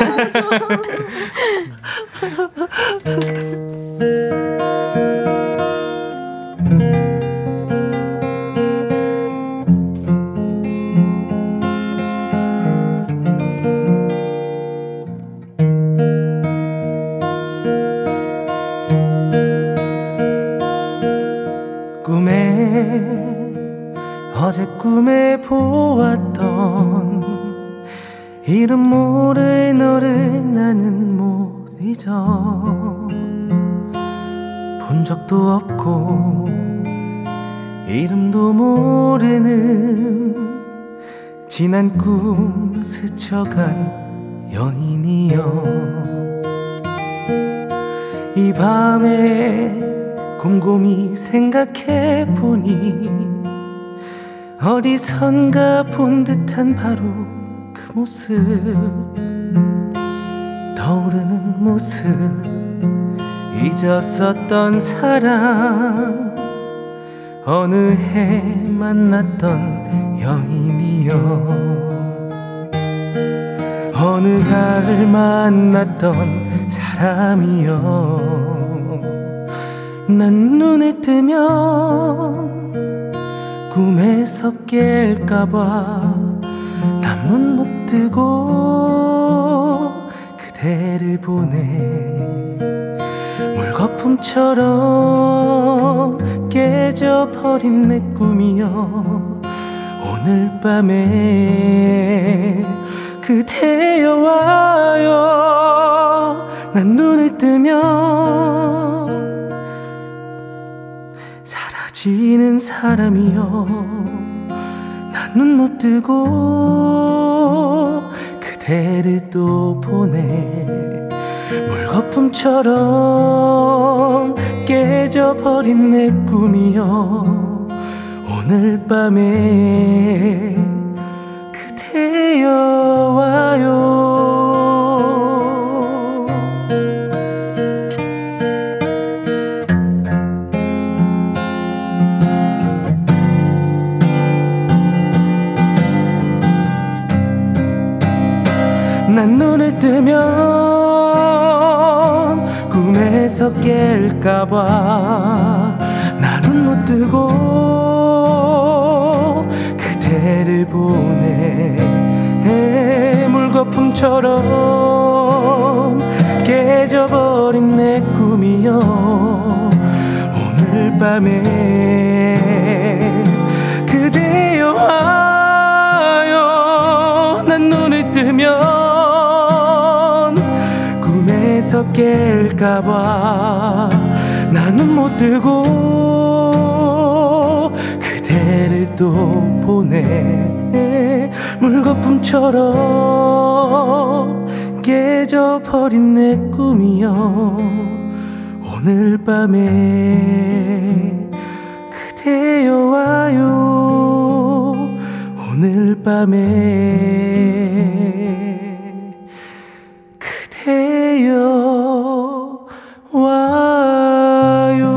어제 꿈에 보았던 이름 모를 너를 나는 못 잊어. 본 적도 없고 이름도 모르는 지난 꿈 스쳐간 여인이여. 이 밤에 곰곰이 생각해보니 어디선가 본 듯한 바로 그 모습, 떠오르는 모습, 잊었었던 사람, 어느 해 만났던 여인이여. 어느 가을 만났던 사람이여. 난 눈을 뜨면 꿈에서 깰까봐 난 눈 못 뜨고 그대를 보네. 물거품처럼 깨져버린 내 꿈이여. 오늘 밤에 그대여 와요. 난 눈을 뜨면 지는 사람이여. 난 눈 못 뜨고 그대를 또 보네. 물거품처럼 깨져버린 내 꿈이여. 오늘 밤에 그대여 와요. 난 눈을 뜨면 꿈에서 깰까봐 난 눈 못 뜨고 그대를 보네. 물거품처럼 깨져버린 내 꿈이여. 오늘 밤에 그대여 와요. 난 눈을 뜨면 잠에서 깰까봐 나는 못 뜨고 그대를 또 보내 물거품처럼 깨져버린 내 꿈이여 오늘 밤에 그대여 와요 오늘 밤에 그대여 와요.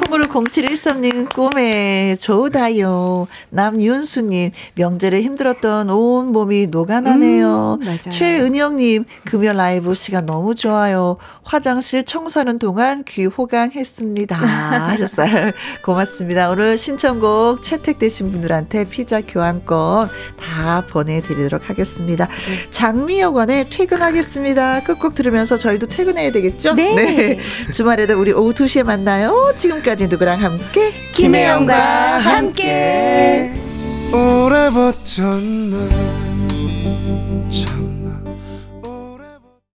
콩으로 공칠일삼 님 꿈에 좋다요. 남윤수님 명절에 힘들었던 온 몸이 녹아나네요. 음, 최은영님 금요 라이브 시간 너무 좋아요. 화장실 청소하는 동안 귀 호강했습니다. 하셨어요. 고맙습니다. 오늘 신청곡 채택되신 분들한테 피자 교환권 다 보내드리도록 하겠습니다. 네. 장미여관에 퇴근하겠습니다. 끝곡 들으면서 저희도 퇴근해야 되겠죠? 네. 네. 주말에도 우리 오후 두 시에 만나요. 지금까지 누구랑 함께? 김혜영과 함께. 오래 버텼네.